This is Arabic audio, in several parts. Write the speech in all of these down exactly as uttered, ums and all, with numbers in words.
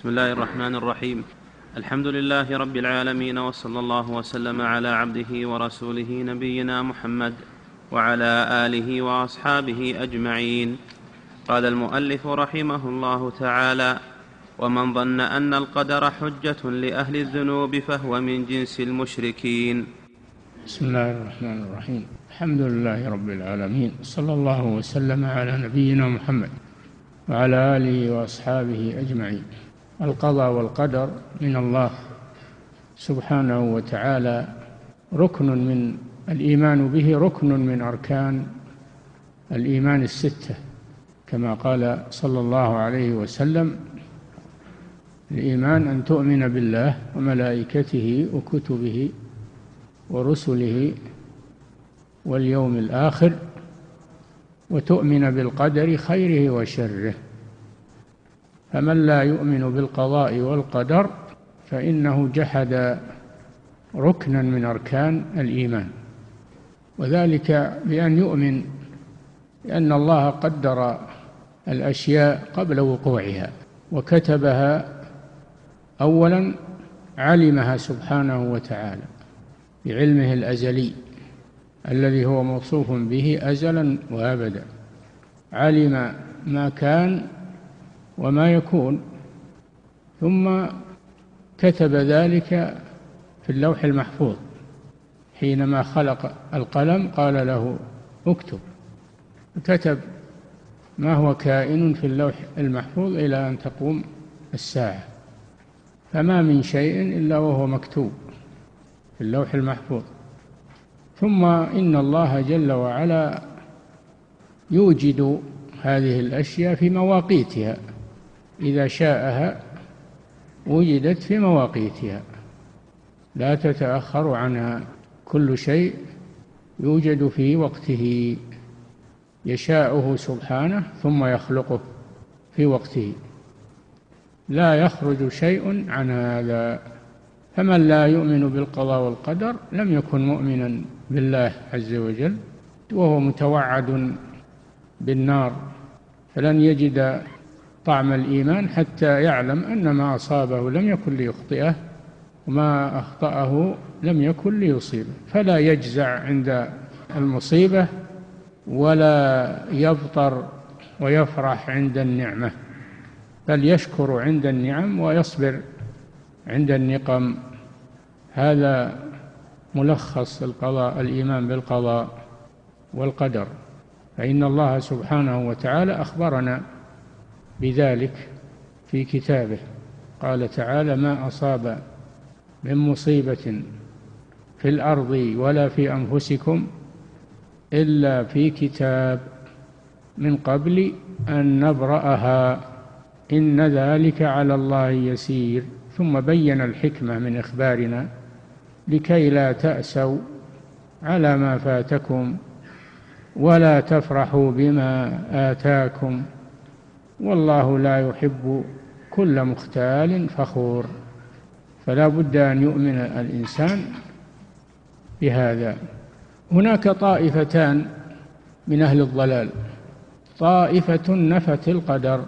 بسم الله الرحمن الرحيم. الحمد لله رب العالمين، وصلى الله وسلم على عبده ورسوله نبينا محمد وعلى آله وأصحابه أجمعين. قال المؤلف رحمه الله تعالى: ومن ظن أن القدر حجة لأهل الذنوب فهو من جنس المشركين. بسم الله الرحمن الرحيم. الحمد لله رب العالمين، صلى الله وسلم على نبينا محمد وعلى آله وأصحابه أجمعين. القضاء والقدر من الله سبحانه وتعالى ركن من الإيمان به، ركن من أركان الإيمان الستة، كما قال صلى الله عليه وسلم: الإيمان أن تؤمن بالله وملائكته وكتبه ورسله واليوم الآخر، وتؤمن بالقدر خيره وشره. فمن لا يؤمن بالقضاء والقدر فإنه جحد ركنا من أركان الإيمان، وذلك بأن يؤمن بأن الله قدر الأشياء قبل وقوعها وكتبها أولا، علمها سبحانه وتعالى بعلمه الأزلي الذي هو موصوف به أزلا وأبدا، علم ما كان وما يكون، ثم كتب ذلك في اللوح المحفوظ. حينما خلق القلم قال له اكتب، كتب ما هو كائن في اللوح المحفوظ إلى أن تقوم الساعة، فما من شيء إلا وهو مكتوب في اللوح المحفوظ. ثم إن الله جل وعلا يوجد هذه الأشياء في مواقيتها، إذا شاءها وجدت في مواقيتها لا تتأخر عنها، كل شيء يوجد في وقته يشاءه سبحانه ثم يخلقه في وقته، لا يخرج شيء عن هذا. فمن لا يؤمن بالقضاء والقدر لم يكن مؤمنا بالله عز وجل، وهو متوعد بالنار، فلن يجد طعم الإيمان حتى يعلم أن ما أصابه لم يكن ليخطئه، وما أخطأه لم يكن ليصيبه، فلا يجزع عند المصيبة ولا يبطر ويفرح عند النعمة، بل يشكر عند النعم ويصبر عند النقم. هذا ملخص القضاء، الإيمان بالقضاء والقدر، فإن الله سبحانه وتعالى أخبرنا بذلك في كتابه، قال تعالى: ما أصاب من مصيبة في الأرض ولا في أنفسكم إلا في كتاب من قبل أن نبرأها إن ذلك على الله يسير. ثم بين الحكمة من إخبارنا لكي لا تأسوا على ما فاتكم ولا تفرحوا بما آتاكم، والله لا يحب كل مختال فخور. فلا بد أن يؤمن الإنسان بهذا. هناك طائفتان من أهل الضلال: طائفة نفت القدر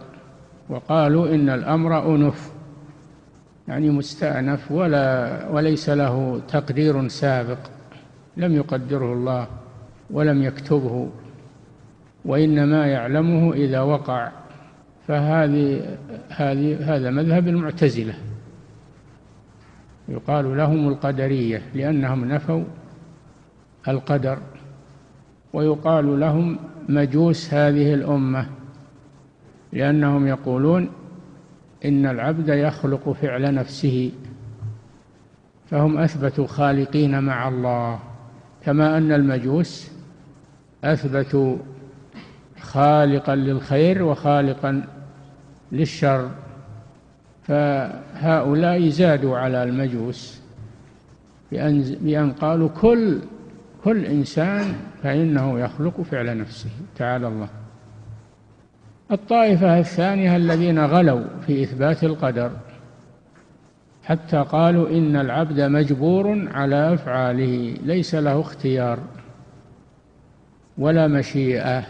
وقالوا إن الأمر أنف، يعني مستأنف ولا وليس له تقدير سابق، لم يقدره الله ولم يكتبه، وإنما يعلمه إذا وقع. فهذه هذه هذا مذهب المعتزلة، يقال لهم القدرية لأنهم نفوا القدر، ويقال لهم مجوس هذه الأمة لأنهم يقولون إن العبد يخلق فعل نفسه، فهم أثبتوا خالقين مع الله، كما أن المجوس أثبتوا خالقا للخير وخالقا للشر، فهؤلاء زادوا على المجوس بأن, بأن قالوا كل كل إنسان فإنه يخلق فعل نفسه، تعالى الله. الطائفة الثانية الذين غلوا في إثبات القدر حتى قالوا إن العبد مجبور على أفعاله، ليس له اختيار ولا مشيئة،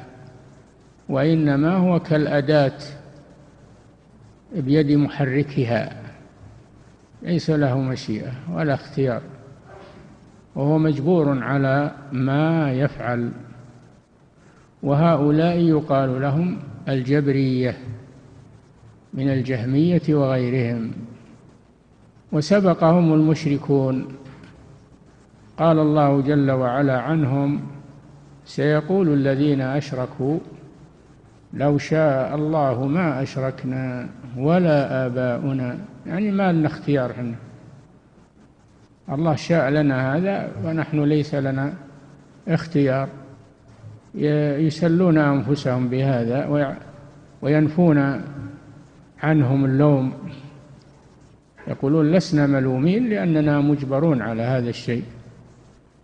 وإنما هو كالأداة بيد محركها، ليس له مشيئة ولا اختيار، وهو مجبور على ما يفعل. وهؤلاء يقال لهم الجبرية من الجهمية وغيرهم. وسبقهم المشركون، قال الله جل وعلا عنهم: سيقول الذين أشركوا لو شاء الله ما أشركنا ولا آباؤنا، يعني ما لنا اختيار، احنا الله شاء لنا هذا ونحن ليس لنا اختيار. يسلون أنفسهم بهذا وينفون عنهم اللوم، يقولون لسنا ملومين لأننا مجبرون على هذا الشيء.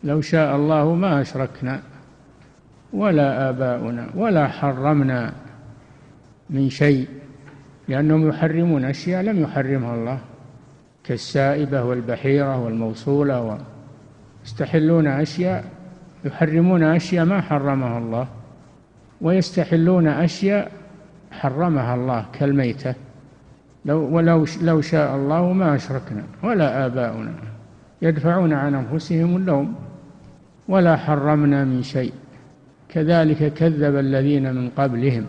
لو شاء الله ما أشركنا ولا آباؤنا ولا حرمنا من شيء، لأنهم يحرمون أشياء لم يحرمها الله، كالسائبة والبحيرة والموصولة، ويستحلون أشياء، يحرمون أشياء ما حرمها الله، ويستحلون أشياء حرمها الله كالميتة. لو ولو لو شاء الله ما أشركنا ولا آباؤنا، يدفعون عن أنفسهم اللوم. ولا حرمنا من شيء، كذلك كذب الذين من قبلهم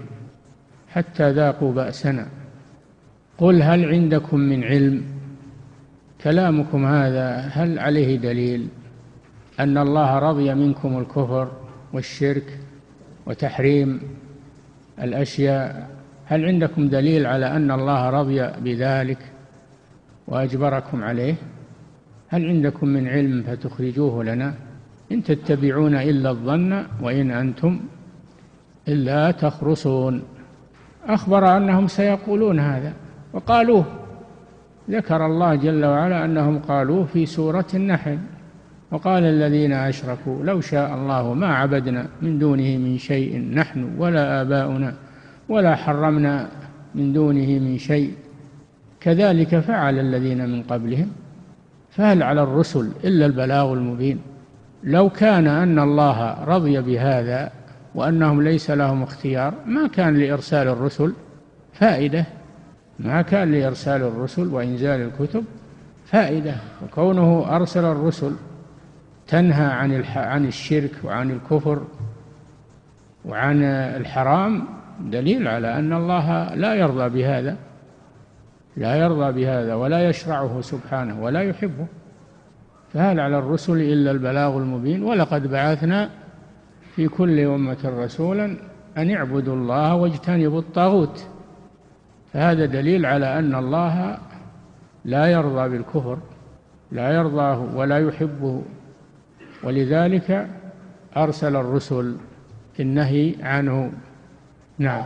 حتى ذاقوا بأسنا. قل هل عندكم من علم، كلامكم هذا هل عليه دليل أن الله رضي منكم الكفر والشرك وتحريم الأشياء؟ هل عندكم دليل على أن الله رضي بذلك وأجبركم عليه؟ هل عندكم من علم فتخرجوه لنا؟ إن تتبعون إلا الظن وإن أنتم إلا تخرصون. أخبر أنهم سيقولون هذا، وقالوه. ذكر الله جل وعلا أنهم قالوه في سورة النحل: وقال الذين أشركوا لو شاء الله ما عبدنا من دونه من شيء، نحن ولا آباؤنا ولا حرمنا من دونه من شيء، كذلك فعل الذين من قبلهم، فهل على الرسل إلا البلاغ المبين. لو كان أن الله رضي بهذا وأنهم ليس لهم اختيار، ما كان لإرسال الرسل فائدة، ما كان لإرسال الرسل وإنزال الكتب فائدة. وكونه أرسل الرسل تنهى عن عن الشرك وعن الكفر وعن الحرام، دليل على أن الله لا يرضى بهذا، لا يرضى بهذا ولا يشرعه سبحانه ولا يحبه. فهل على الرسل إلا البلاغ المبين. ولقد بعثنا في كل أمة رسولا أن اعبدوا الله واجتنبوا الطاغوت. فهذا دليل على أن الله لا يرضى بالكفر، لا يرضاه ولا يحبه، ولذلك أرسل الرسل في النهي عنه. نعم.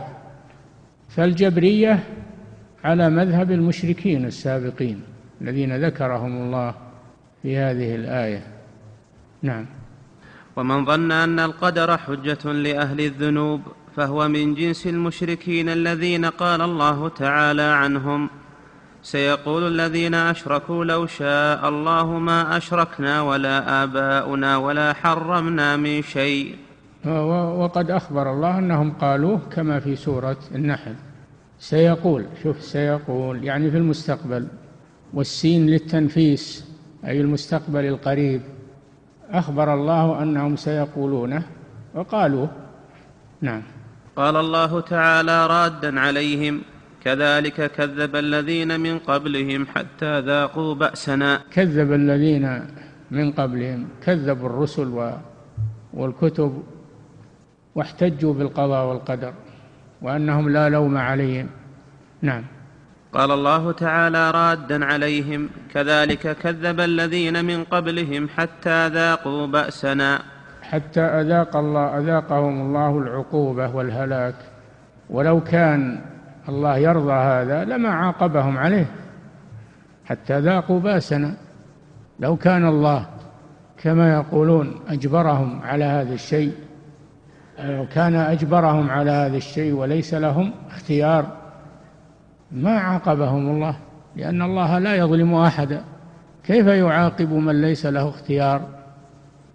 فالجبرية على مذهب المشركين السابقين الذين ذكرهم الله في هذه الآية. نعم. ومن ظن أن القدر حجة لأهل الذنوب فهو من جنس المشركين الذين قال الله تعالى عنهم: سيقول الذين أشركوا لو شاء الله ما أشركنا ولا آباؤنا ولا حرمنا من شيء. وقد أخبر الله أنهم قالوه كما في سورة النحل. سيقول، شوف، سيقول يعني في المستقبل، والسين للتنفيس أي المستقبل القريب. أخبر الله أنهم سيقولونه وقالوه. نعم. قال الله تعالى رادا عليهم: كذلك كذب الذين من قبلهم حتى ذاقوا بأسنا. كذب الذين من قبلهم، كذبوا الرسل والكتب واحتجوا بالقضاء والقدر وأنهم لا لوم عليهم. نعم. قال الله تعالى رادا عليهم: كذلك كذب الذين من قبلهم حتى ذاقوا بأسنا. حتى أذاق الله أذاقهم الله العقوبة والهلاك. ولو كان الله يرضى هذا لما عاقبهم عليه حتى ذاقوا بأسنا. لو كان الله كما يقولون أجبرهم على هذا الشيء، لو كان أجبرهم على هذا الشيء وليس لهم اختيار ما عاقبهم الله، لأن الله لا يظلم أحدا. كيف يعاقب من ليس له اختيار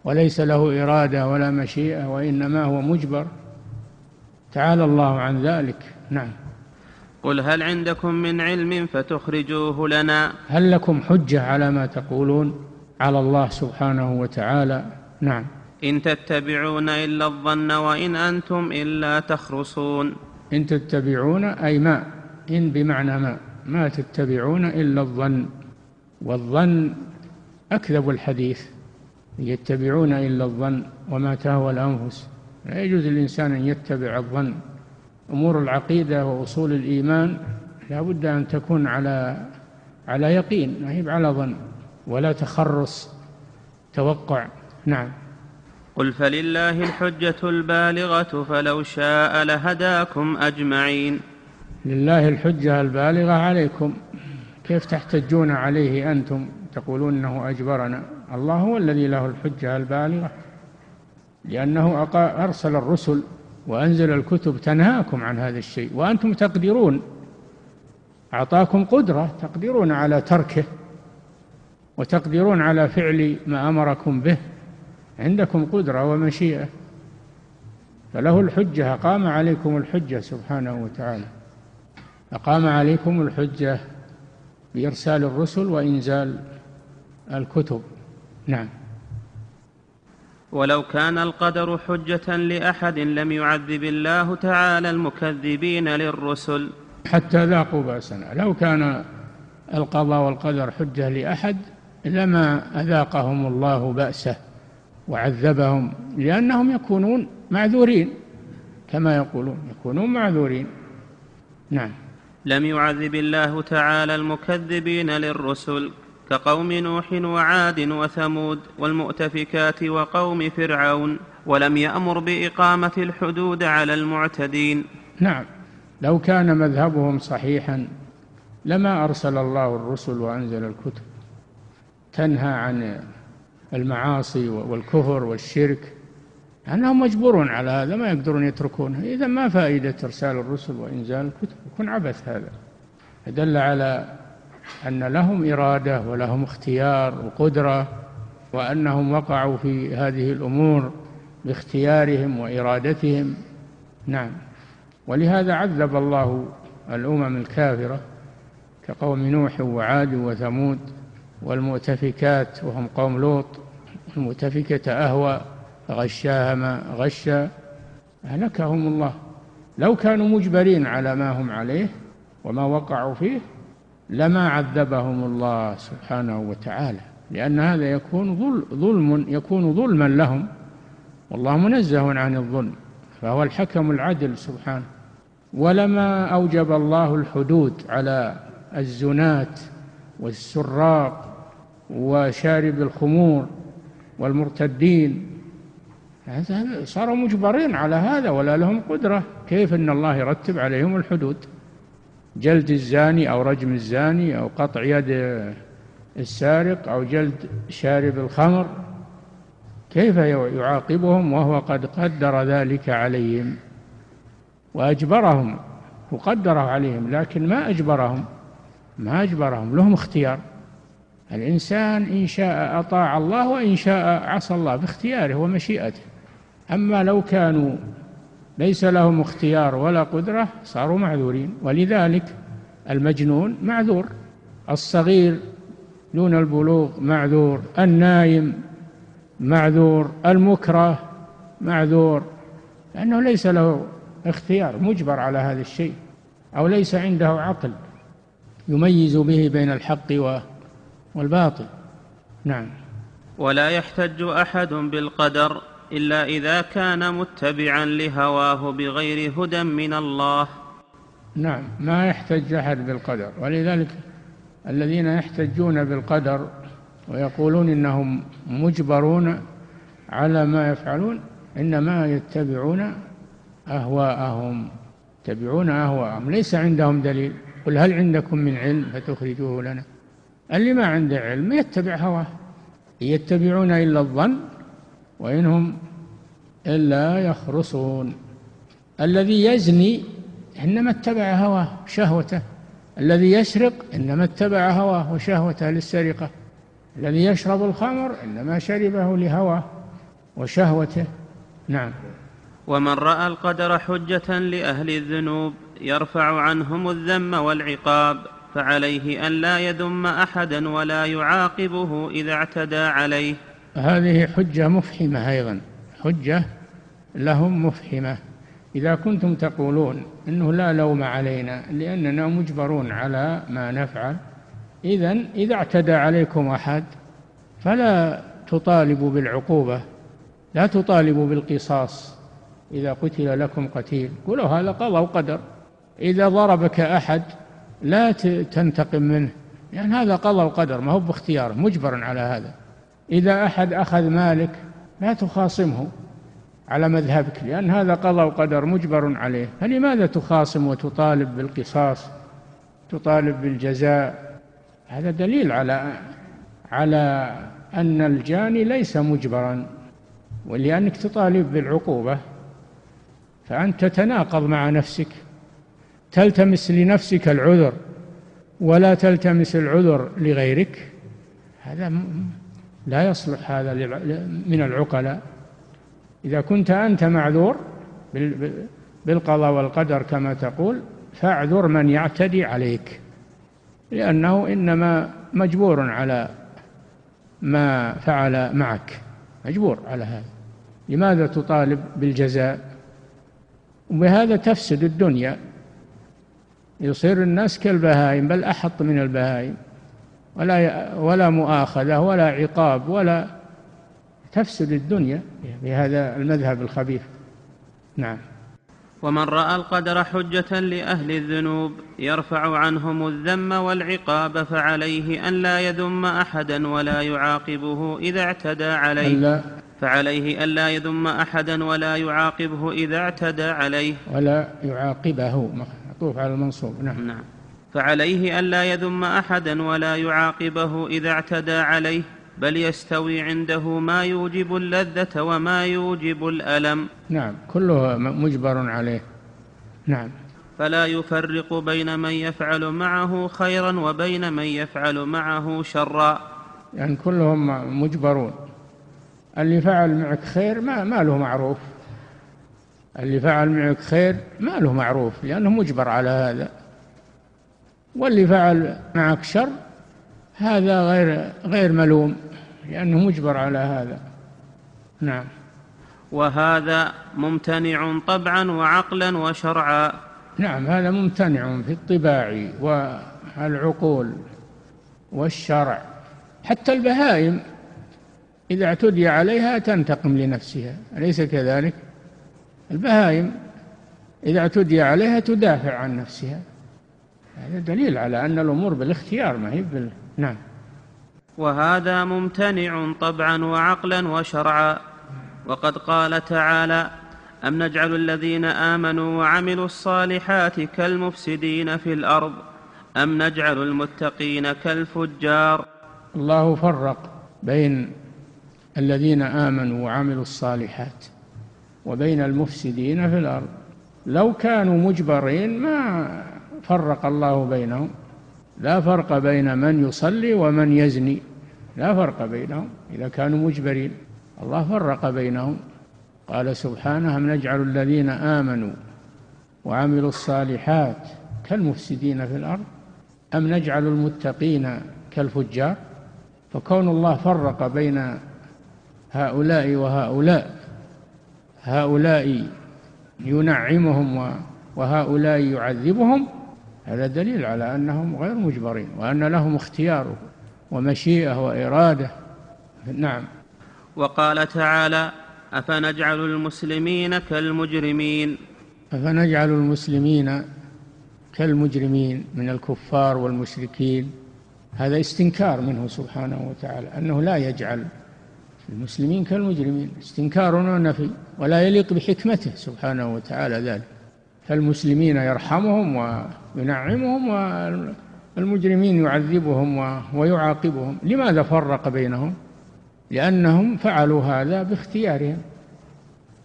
وليس له إرادة ولا مشيئة، وإنما هو مجبر؟ تعالى الله عن ذلك. نعم. قل هل عندكم من علم فتخرجوه لنا. هل لكم حجة على ما تقولون على الله سبحانه وتعالى؟ نعم. إن تتبعون إلا الظن وإن أنتم إلا تخرصون. إن تتبعون أي ما، إن بمعنى ما، ما تتبعون إلا الظن، والظن أكذب الحديث، يتبعون إلا الظن وما تهوى الأنفس. لا يجوز للإنسان أن يتبع الظن. أمور العقيدة وأصول الإيمان لا بد أن تكون على على يقين، ما هي على ظن ولا تخرص توقع. نعم. قل فلله الحجة البالغة فلو شاء لهداكم أجمعين. لله الحجة البالغة عليكم، كيف تحتجون عليه أنتم تقولون أنه أجبرنا؟ الله هو الذي له الحجة البالغة، لأنه أرسل الرسل وأنزل الكتب تنهاكم عن هذا الشيء وأنتم تقدرون، أعطاكم قدرة تقدرون على تركه وتقدرون على فعل ما أمركم به، عندكم قدرة ومشيئة، فله الحجة، أقام عليكم الحجة سبحانه وتعالى، أقام عليكم الحجة بإرسال الرسل وإنزال الكتب. نعم. ولو كان القدر حجة لأحد لم يعذب الله تعالى المكذبين للرسل حتى ذاقوا بأسنا. لو كان القضاء والقدر حجة لأحد لما أذاقهم الله بأسه وعذبهم، لأنهم يكونون معذورين كما يقولون، يكونون معذورين. نعم. لم يعذب الله تعالى المكذبين للرسل كقوم نوح وعاد وثمود والمؤتفكات وقوم فرعون، ولم يأمر بإقامة الحدود على المعتدين. نعم. لو كان مذهبهم صحيحا لما أرسل الله الرسل وأنزل الكتب تنهى عن المعاصي والكفر والشرك، أنهم مجبورون على هذا، ما يقدرون يتركونه. إذا ما فائدة إرسال الرسل وإنزال الكتب، يكون عبث هذا. دل على أن لهم إرادة ولهم اختيار وقدرة، وأنهم وقعوا في هذه الأمور باختيارهم وإرادتهم. نعم. ولهذا عذب الله الأمم الكافرة كقوم نوح وعاد وثمود والمؤتفكات وهم قوم لوط، المؤتفكة أهوى غشاها ما غشا، أهلكهم الله. لو كانوا مجبرين على ما هم عليه وما وقعوا فيه لما عذبهم الله سبحانه وتعالى، لأن هذا يكون ظلم، يكون ظلما لهم، والله منزه عن الظلم، فهو الحكم العدل سبحانه. ولما أوجب الله الحدود على الزنات والسراق وشارب الخمور والمرتدين، صاروا مجبرين على هذا ولا لهم قدرة. كيف إن الله يرتب عليهم الحدود؟ جلد الزاني أو رجم الزاني أو قطع يد السارق أو جلد شارب الخمر، كيف يعاقبهم وهو قد قدر ذلك عليهم وأجبرهم؟ وقدره عليهم لكن ما أجبرهم، ما أجبرهم، لهم اختيار. الإنسان إن شاء أطاع الله وإن شاء عصى الله باختياره ومشيئته. أما لو كانوا ليس لهم اختيار ولا قدرة صاروا معذورين. ولذلك المجنون معذور، الصغير دون البلوغ معذور، النايم معذور، المكره معذور، لأنه ليس له اختيار، مجبر على هذا الشيء، أو ليس عنده عقل يميز به بين الحق والباطل. نعم. ولا يحتج أحد بالقدر إلا إذا كان متبعا لهواه بغير هدى من الله. نعم. ما يحتج أحد بالقدر، ولذلك الذين يحتجون بالقدر ويقولون إنهم مجبرون على ما يفعلون إنما يتبعون أهواءهم، يتبعون أهواءهم، ليس عندهم دليل. قل هل عندكم من علم فتخرجوه لنا. اللي ما عنده علم يتبع هواه. يتبعون إلا الظن وإنهم إلا يخرصون. الذي يزني إنما اتبع هواه شهوته، الذي يسرق إنما اتبع هواه وشهوته للسرقة، الذي يشرب الخمر إنما شربه لهواه وشهوته. نعم. ومن رأى القدر حجة لأهل الذنوب يرفع عنهم الذم والعقاب فعليه أن لا يذم أحدا ولا يعاقبه إذا اعتدى عليه. هذه حجة مفحمة أيضا، حجة لهم مفحمة. إذا كنتم تقولون إنه لا لوم علينا لأننا مجبرون على ما نفعل، إذن إذا اعتدى عليكم أحد فلا تطالبوا بالعقوبة، لا تطالبوا بالقصاص. إذا قتل لكم قتيل قولوا هذا قضاء وقدر. إذا ضربك أحد لا تنتقم منه، لأن يعني هذا قضاء وقدر، ما هو باختياره، مجبر على هذا. إذا أحد أخذ مالك لا تخاصمه على مذهبك، لأن هذا قضاء وقدر مجبر عليه، فلماذا تخاصم وتطالب بالقصاص، تطالب بالجزاء؟ هذا دليل على على أن الجاني ليس مجبرا، ولأنك تطالب بالعقوبة فأنت تتناقض مع نفسك، تلتمس لنفسك العذر ولا تلتمس العذر لغيرك. هذا لا يصلح هذا من العقلاء. إذا كنت أنت معذور بالقضاء والقدر كما تقول فاعذر من يعتدي عليك، لأنه إنما مجبور على ما فعل معك، مجبور على هذا. لماذا تطالب بالجزاء؟ وبهذا تفسد الدنيا، يصير الناس كالبهائم، بل أحط من البهائم، ولا ولا مؤاخذة ولا عقاب، ولا تفسد الدنيا بهذا المذهب الخبيث. نعم. ومن رأى القدر حجة لأهل الذنوب يرفع عنهم الذم والعقاب فعليه أن لا يذم أحدا ولا يعاقبه إذا اعتدى عليه فعليه أن لا يذم أحدا ولا يعاقبه إذا اعتدى عليه ولا يعاقبه معطوف على المنصوب. نعم. نعم. فعليه أن لا يذم أحدا ولا يعاقبه إذا اعتدى عليه، بل يستوي عنده ما يوجب اللذة وما يوجب الألم. نعم، كله مجبر عليه. نعم. فلا يفرق بين من يفعل معه خيرا وبين من يفعل معه شرا، يعني كلهم مجبرون. اللي فعل معك خير ما, ما له معروف، اللي فعل معك خير ما له معروف لأنه مجبر على هذا، واللي فعل معك شر هذا غير غير ملوم لأنه مجبر على هذا. نعم. وهذا ممتنع طبعا وعقلا وشرعا. نعم، هذا ممتنع في الطباع والعقول والشرع. حتى البهائم إذا اعتدي عليها تنتقم لنفسها، أليس كذلك؟ البهائم إذا اعتدي عليها تدافع عن نفسها. هذا دليل على أن الأمور بالاختيار، ما هي بال... نعم. وهذا ممتنع طبعا وعقلا وشرعا. وقد قال تعالى: أم نجعل الذين آمنوا وعملوا الصالحات كالمفسدين في الأرض أم نجعل المتقين كالفجار. الله فرق بين الذين آمنوا وعملوا الصالحات وبين المفسدين في الأرض. لو كانوا مجبرين ما فرق الله بينهم، لا فرق بين من يصلي ومن يزني، لا فرق بينهم إذا كانوا مجبرين. الله فرق بينهم، قال سبحانه: أم نجعل الذين آمنوا وعملوا الصالحات كالمفسدين في الأرض أم نجعل المتقين كالفجار. فكون الله فرق بين هؤلاء وهؤلاء، هؤلاء ينعمهم وهؤلاء يعذبهم، هذا دليل على أنهم غير مجبرين وأن لهم اختيار ومشيئة وإرادة. نعم. وقال تعالى: أفنجعل المسلمين كالمجرمين. أفنجعل المسلمين كالمجرمين من الكفار والمشركين، هذا استنكار منه سبحانه وتعالى أنه لا يجعل المسلمين كالمجرمين، استنكار ونفي، ولا يليق بحكمته سبحانه وتعالى ذلك. فالمسلمين يرحمهم وينعمهم والمجرمين يعذبهم ويعاقبهم. لماذا فرق بينهم؟ لأنهم فعلوا هذا باختيارهم،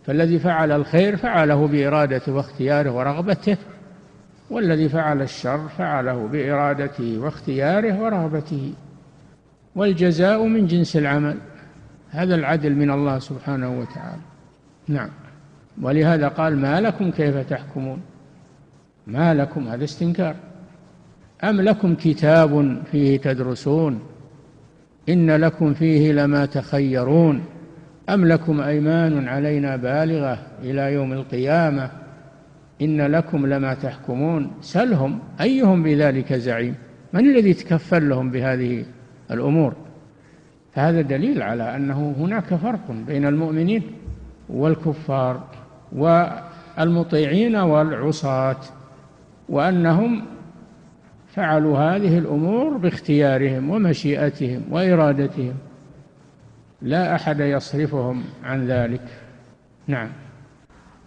فالذي فعل الخير فعله بإرادته واختياره ورغبته، والذي فعل الشر فعله بإرادته واختياره ورغبته. والجزاء من جنس العمل، هذا العدل من الله سبحانه وتعالى. نعم. ولهذا قال ما لكم كيف تحكمون، ما لكم، هذا استنكار. أم لكم كتاب فيه تدرسون إن لكم فيه لما تخيرون أم لكم أيمان علينا بالغة إلى يوم القيامة إن لكم لما تحكمون. سلهم أيهم بذلك زعيم، من الذي تكفل لهم بهذه الأمور؟ هذا دليل على أنه هناك فرق بين المؤمنين والكفار والمطيعين والعصاة، وأنهم فعلوا هذه الأمور باختيارهم ومشيئتهم وإرادتهم، لا أحد يصرفهم عن ذلك. نعم.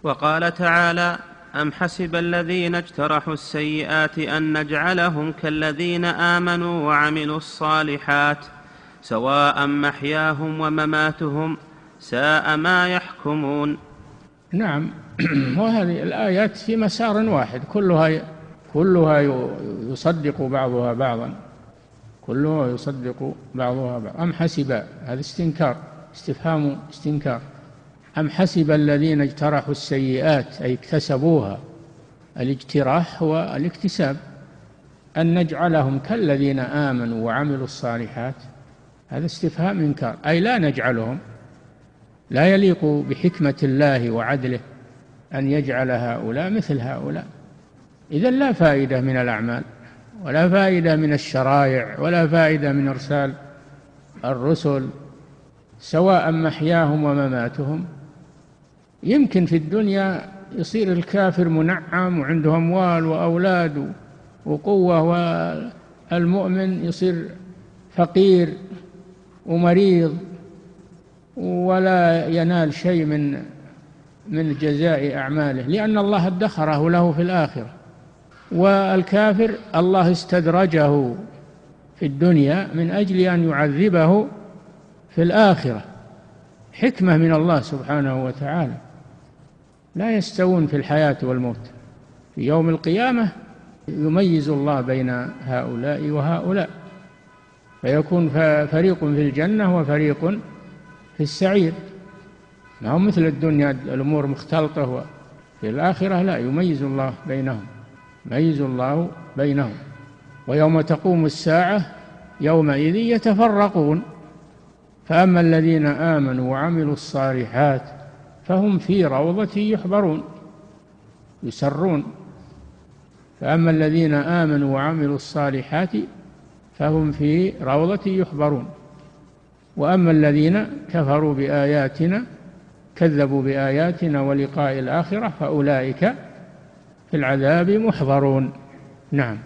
وقال تعالى أم حسب الذين اجترحوا السيئات أن نجعلهم كالذين آمنوا وعملوا الصالحات سواء محياهم ومماتهم ساء ما يحكمون. نعم، وهذه الآيات في مسار واحد، كلها كلها يصدق بعضها بعضا كلها يصدق بعضها بعضا أم حسب، هذا استنكار، استفهام استنكار. أم حسب الذين اجترحوا السيئات أي اكتسبوها، الاجتراح هو الاكتساب، أن نجعلهم كالذين آمنوا وعملوا الصالحات، هذا استفهام إنكار، أي لا نجعلهم، لا يليق بحكمة الله وعدله أن يجعل هؤلاء مثل هؤلاء. إذن لا فائدة من الأعمال ولا فائدة من الشرائع ولا فائدة من إرسال الرسل. سواء محياهم ومماتهم، يمكن في الدنيا يصير الكافر منعم وعنده أموال وأولاد وقوة، والمؤمن يصير فقير ومريض ولا ينال شيء من من جزاء أعماله، لأن الله ادخره له في الآخرة. والكافر الله استدرجه في الدنيا من أجل أن يعذبه في الآخرة، حكمة من الله سبحانه وتعالى، لا يستوون في الحياة والموت، في يوم القيامة يميز الله بين هؤلاء وهؤلاء، فيكون فريق في الجنة وفريق في السعير. ما هو مثل الدنيا الأمور مختلطة، في الآخرة لا، يميز الله بينهم، يميز الله بينهم. ويوم تقوم الساعة يومئذ يتفرقون، فأما الذين آمنوا وعملوا الصالحات فهم في روضة يحبرون يسرون، فأما الذين آمنوا وعملوا الصالحات فهم في روضة يحبرون وأما الذين كفروا بآياتنا كذبوا بآياتنا ولقاء الآخرة فأولئك في العذاب محضرون. نعم.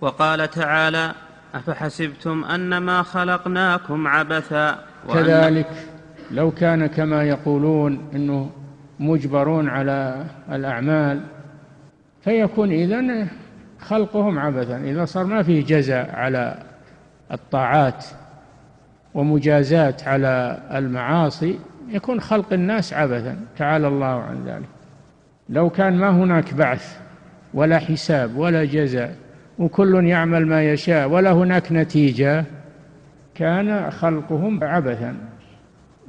وقال تعالى أفحسبتم أنما خلقناكم عبثا كذلك لو كان كما يقولون إنه مجبرون على الأعمال، فيكون إذن خلقهم عبثا، إذا صار ما فيه جزاء على الطاعات ومجازاة على المعاصي، يكون خلق الناس عبثا، تعالى الله عن ذلك. لو كان ما هناك بعث ولا حساب ولا جزاء وكل يعمل ما يشاء ولا هناك نتيجة، كان خلقهم عبثا،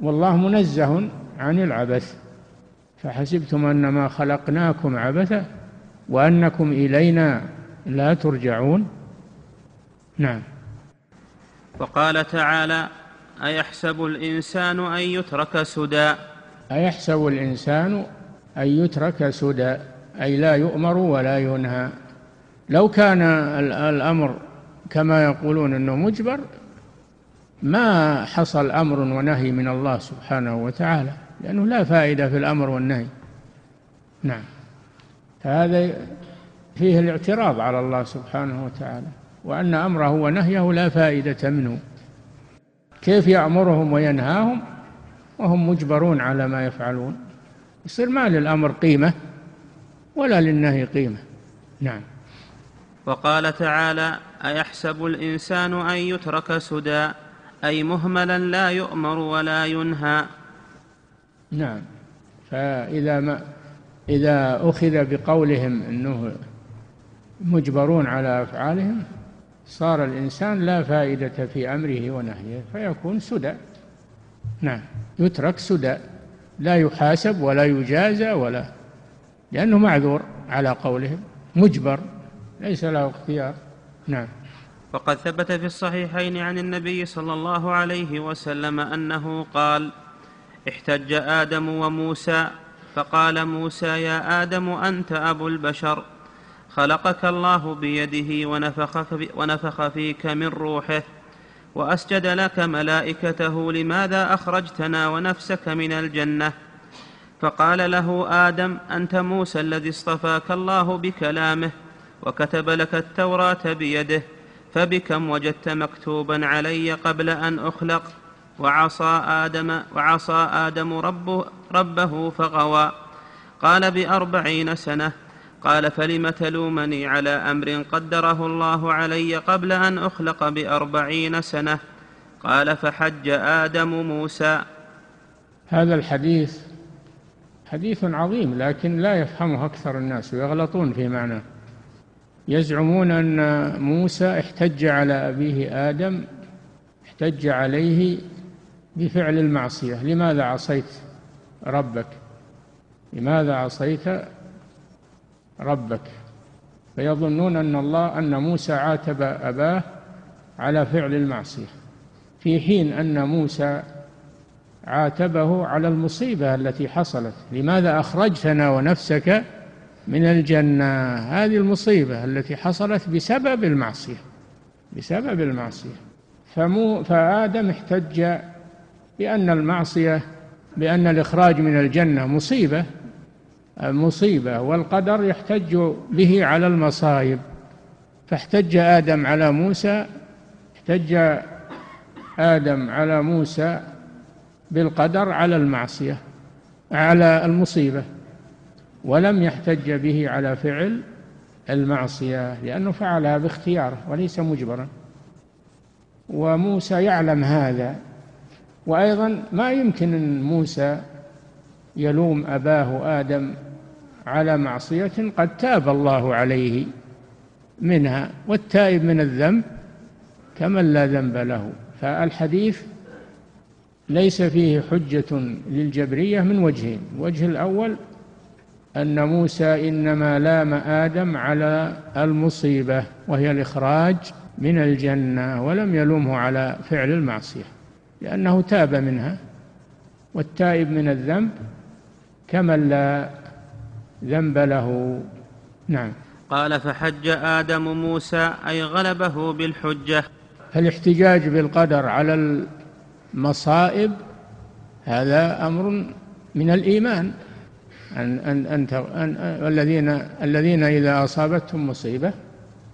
والله منزه عن العبث. فحسبتم أنما خلقناكم عبثا وأنكم إلينا لا ترجعون. نعم. وقال تعالى أيحسب الإنسان أن يترك سدى أيحسب الإنسان أن يترك سدى أي لا يؤمر ولا ينهى. لو كان الأمر كما يقولون أنه مجبر ما حصل أمر ونهي من الله سبحانه وتعالى، لأنه لا فائدة في الأمر والنهي. نعم. هذا فيه الاعتراض على الله سبحانه وتعالى، وأن أمره ونهيه لا فائدة منه، كيف يأمرهم وينهاهم وهم مجبرون على ما يفعلون؟ يصير ما للأمر قيمة ولا للنهي قيمة. نعم. وقال تعالى أيحسب الإنسان أن يترك سدى أي مهملا لا يؤمر ولا ينهى. نعم. فإذا ما إذا أخذ بقولهم أنه مجبرون على أفعالهم، صار الإنسان لا فائدة في أمره ونهيه، فيكون سدى. نعم، يترك سدى لا يحاسب ولا يجازى ولا، لأنه معذور على قولهم، مجبر ليس له اختيار. نعم. فقد ثبت في الصحيحين عن النبي صلى الله عليه وسلم أنه قال: احتج آدم وموسى فقال موسى: يا آدم أنت أبو البشر، خلقك الله بيده ونفخ فيك من روحه، وأسجد لك ملائكته، لماذا أخرجتنا ونفسك من الجنة؟ فقال له آدم: أنت موسى الذي اصطفاك الله بكلامه، وكتب لك التوراة بيده، فبكم وجدت مكتوبا علي قبل أن أخلق؟ وعصى آدم, وعصى آدم ربه, ربه فغوى. قال: بأربعين سنة. قال: فلم تلومني على أمر قدره الله علي قبل أن أخلق بأربعين سنة؟ قال: فحج آدم موسى. هذا الحديث حديث عظيم، لكن لا يفهمه أكثر الناس ويغلطون في معناه. يزعمون أن موسى احتج على أبيه آدم، احتج عليه بفعل المعصية: لماذا عصيت ربك، لماذا عصيت ربك؟ فيظنون أن الله أن موسى عاتب أباه على فعل المعصية، في حين أن موسى عاتبه على المصيبة التي حصلت: لماذا أخرجتنا ونفسك من الجنة. هذه المصيبة التي حصلت بسبب المعصية، بسبب المعصية. فمو فآدم احتج بأن المعصية، بأن الإخراج من الجنة مصيبة، مصيبة والقدر يحتج به على المصائب. فاحتج آدم على موسى، احتج آدم على موسى بالقدر على المعصية، على المصيبة، ولم يحتج به على فعل المعصية، لأنه فعلها باختياره وليس مجبرا. وموسى يعلم هذا. وأيضا ما يمكن أن موسى يلوم أباه آدم على معصية قد تاب الله عليه منها، والتائب من الذنب كمن لا ذنب له. فالحديث ليس فيه حجة للجبرية من وجهين. الوجه الأول أن موسى إنما لام آدم على المصيبة وهي الإخراج من الجنة، ولم يلومه على فعل المعصية لأنه تاب منها، والتائب من الذنب كمن لا ذنب له. نعم. قال: فحج آدم موسى، أي غلبه بالحجة. فالاحتجاج بالقدر على المصائب هذا أمر من الإيمان. أن أن أن أن الذين الذين إذا أصابتهم مصيبة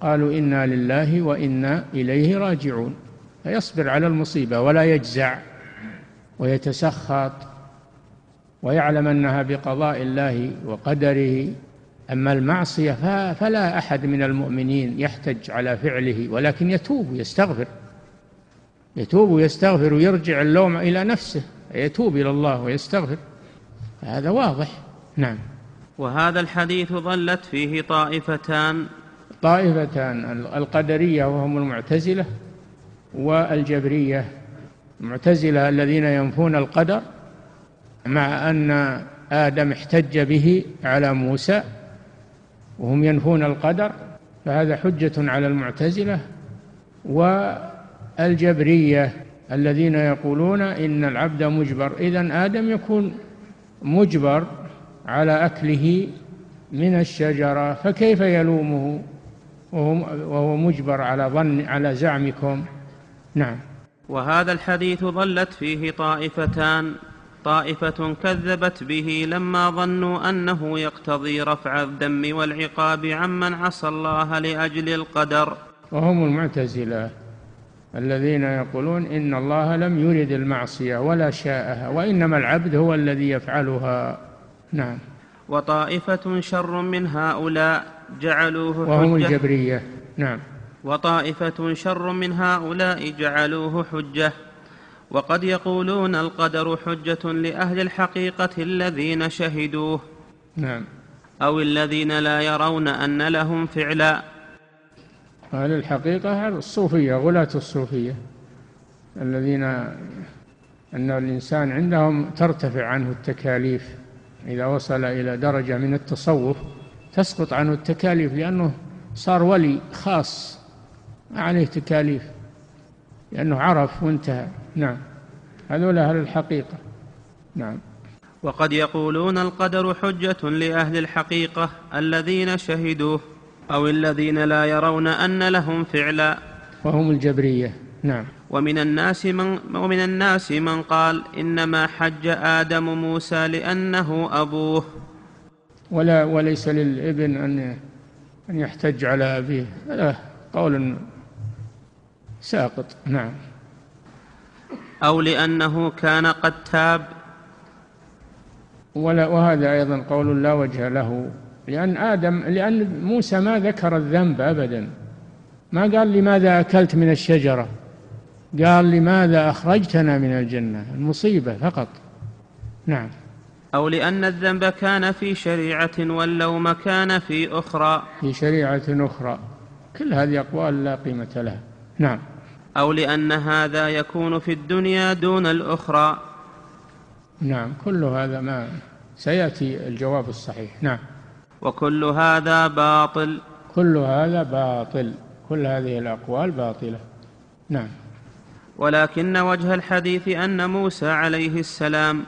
قالوا إنا لله وإنا إليه راجعون، فيصبر على المصيبة ولا يجزع ويتسخط، ويعلم أنها بقضاء الله وقدره. أما المعصية فلا أحد من المؤمنين يحتج على فعله، ولكن يتوب ويستغفر، يتوب ويستغفر ويرجع اللوم إلى نفسه، يتوب إلى الله ويستغفر. هذا واضح. نعم. وهذا الحديث ظلت فيه طائفتان طائفتان القدرية وهم المعتزلة، والجبرية. المعتزلة الذين ينفون القدر، مع أن آدم احتج به على موسى وهم ينفون القدر، فهذا حجة على المعتزلة. والجبرية الذين يقولون إن العبد مجبر، إذن آدم يكون مجبر على أكله من الشجرة، فكيف يلومه وهو مجبر على ظن على زعمكم. نعم. وهذا الحديث ظلت فيه طائفتان طائفة كذبت به لما ظنوا أنه يقتضي رفع الذم والعقاب عمن عصى الله لأجل القدر، وهم المعتزلة الذين يقولون إن الله لم يرد المعصية ولا شاءها، وإنما العبد هو الذي يفعلها. نعم. وطائفة شر من هؤلاء جعلوه حجة، وهم الجبرية. نعم. وطائفة شر من هؤلاء جعلوه حجة. وقد يقولون القدر حجة لأهل الحقيقة الذين شهدوه. نعم. أو الذين لا يرون أن لهم فعلا. أهل الحقيقة الصوفية، غلاة الصوفية الذين أن الإنسان عندهم ترتفع عنه التكاليف، إذا وصل إلى درجة من التصوف تسقط عنه التكاليف، لأنه صار ولي خاص ما عليه تكاليف، لأنه عرف وانتهى. نعم، هذول أهل الحقيقة. نعم. وقد يقولون القدر حجة لأهل الحقيقة الذين شهدوه أو الذين لا يرون أن لهم فعلا، وهم الجبرية. نعم. ومن الناس من ومن الناس من قال إنما حج آدم موسى لأنه أبوه، ولا وليس للابن أن أن يحتج على أبيه، هذا قول ساقط. نعم. أو لأنه كان قد تاب، ولا وهذا أيضا قول لا وجه له، لأن آدم لأن موسى ما ذكر الذنب أبدا، ما قال لماذا أكلت من الشجرة، قال لماذا أخرجتنا من الجنة، المصيبة فقط. نعم. أو لأن الذنب كان في شريعة واللوم كان في أخرى، في شريعة أخرى، كل هذه أقوال لا قيمة لها. نعم. أو لأن هذا يكون في الدنيا دون الأخرى. نعم، كل هذا ما سيأتي الجواب الصحيح. نعم. وكل هذا باطل، كل هذا باطل، كل هذه الأقوال باطلة. نعم. ولكن وجه الحديث أن موسى عليه السلام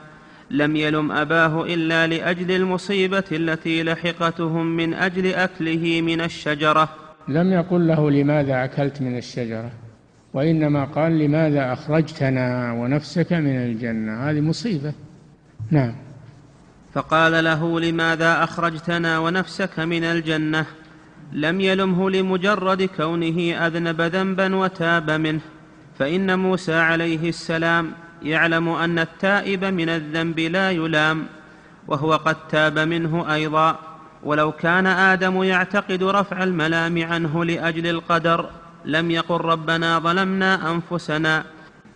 لم يلم أباه إلا لأجل المصيبة التي لحقتهم من أجل أكله من الشجرة، لم يقل له لماذا أكلت من الشجرة، وإنما قال لماذا أخرجتنا ونفسك من الجنة، هذه مصيبة. نعم. فقال له لماذا أخرجتنا ونفسك من الجنة، لم يلمه لمجرد كونه أذنب ذنبا وتاب منه، فإن موسى عليه السلام يعلم أن التائب من الذنب لا يلام، وهو قد تاب منه أيضا، ولو كان آدم يعتقد رفع الملام عنه لأجل القدر لم يقل ربنا ظلمنا أنفسنا.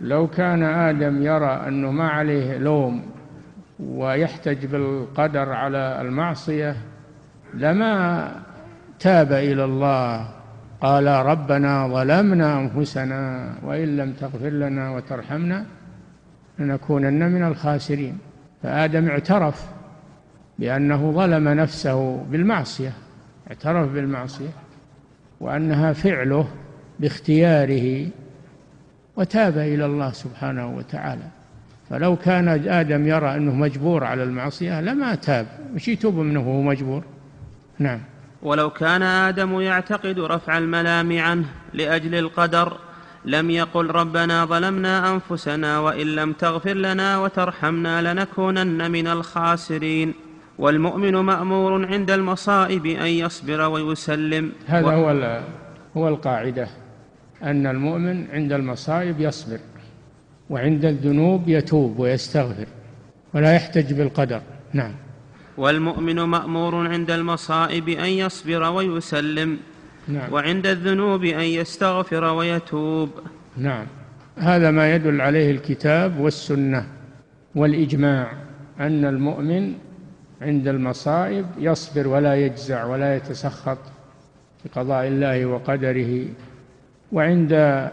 لو كان آدم يرى أنه ما عليه لوم ويحتج بالقدر على المعصية لما تاب إلى الله، قال ربنا ظلمنا أنفسنا وإن لم تغفر لنا وترحمنا لنكونن من الخاسرين. فآدم اعترف بأنه ظلم نفسه بالمعصية، اعترف بالمعصية وأنها فعله باختياره، وتاب إلى الله سبحانه وتعالى. فلو كان آدم يرى أنه مجبور على المعصية لما تاب، وش يتوب منه وهو مجبور؟ نعم. ولو كان آدم يعتقد رفع الملام عنه لأجل القدر لم يقل ربنا ظلمنا أنفسنا وإن لم تغفر لنا وترحمنا لنكونن من الخاسرين. والمؤمن مأمور عند المصائب أن يصبر ويسلم، هذا و... هو, هو القاعدة، أن المؤمن عند المصائب يصبر، وعند الذنوب يتوب ويستغفر، ولا يحتج بالقدر. نعم. والمؤمن مأمور عند المصائب أن يصبر ويسلم. نعم. وعند الذنوب أن يستغفر ويتوب. نعم. هذا ما يدل عليه الكتاب والسنة والإجماع، أن المؤمن عند المصائب يصبر ولا يجزع ولا يتسخط بقضاء الله وقدره، وعند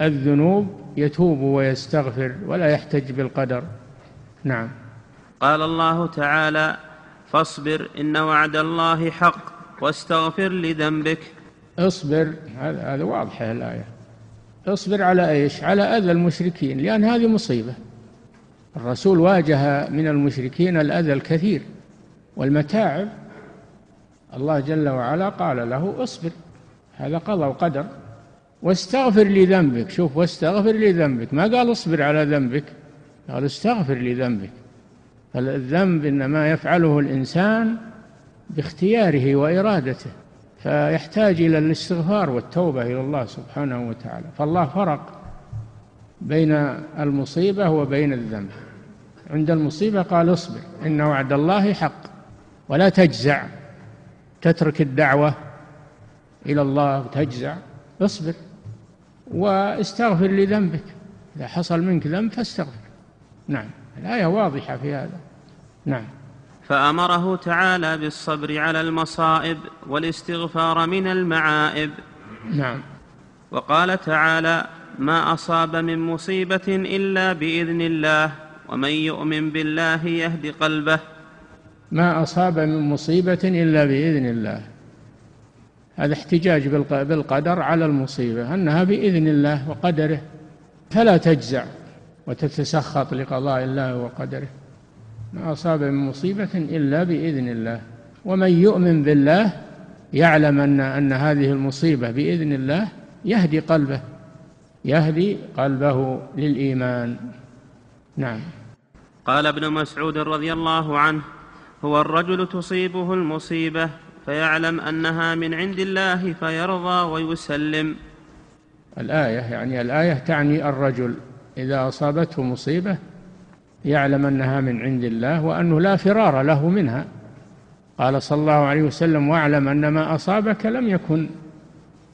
الذنوب يتوب ويستغفر ولا يحتج بالقدر. نعم. قال الله تعالى فاصبر إن وعد الله حق واستغفر لذنبك. اصبر، هذا واضحة الآية، اصبر على ايش؟ على أذى المشركين، لأن هذه مصيبة. الرسول واجه من المشركين الأذى الكثير والمتاعب، الله جل وعلا قال له اصبر، هذا قضاء وقدر. واستغفر لذنبك، شوف، واستغفر لذنبك، ما قال اصبر على ذنبك، قال استغفر لذنبك. فالذنب إنما يفعله الإنسان باختياره وإرادته، فيحتاج إلى الاستغفار والتوبة إلى الله سبحانه وتعالى. فالله فرق بين المصيبة وبين الذنب. عند المصيبة قال اصبر إن وعد الله حق، ولا تجزع، تترك الدعوة إلى الله وتجزع، اصبر. واستغفر لذنبك، إذا حصل منك ذنب فاستغفر. نعم، الآية واضحة في هذا. نعم. فأمره تعالى بالصبر على المصائب والاستغفار من المعائب. نعم. وقال تعالى ما أصاب من مصيبة إلا بإذن الله، ومن يؤمن بالله يهد قلبه. ما أصاب من مصيبة إلا بإذن الله، هذا احتجاج بالقدر على المصيبة أنها بإذن الله وقدره، فلا تجزع وتتسخط لقضاء الله وقدره. ما أصاب من مصيبة إلا بإذن الله، ومن يؤمن بالله يعلم أن أن هذه المصيبة بإذن الله يهدي قلبه، يهدي قلبه للإيمان. نعم. قال ابن مسعود رضي الله عنه: هو الرجل تصيبه المصيبة فيعلم أنها من عند الله فيرضى ويسلم. الآية يعني الآية تعني الرجل إذا أصابته مصيبة يعلم أنها من عند الله وأنه لا فرار له منها. قال صلى الله عليه وسلم: واعلم أن ما أصابك لم يكن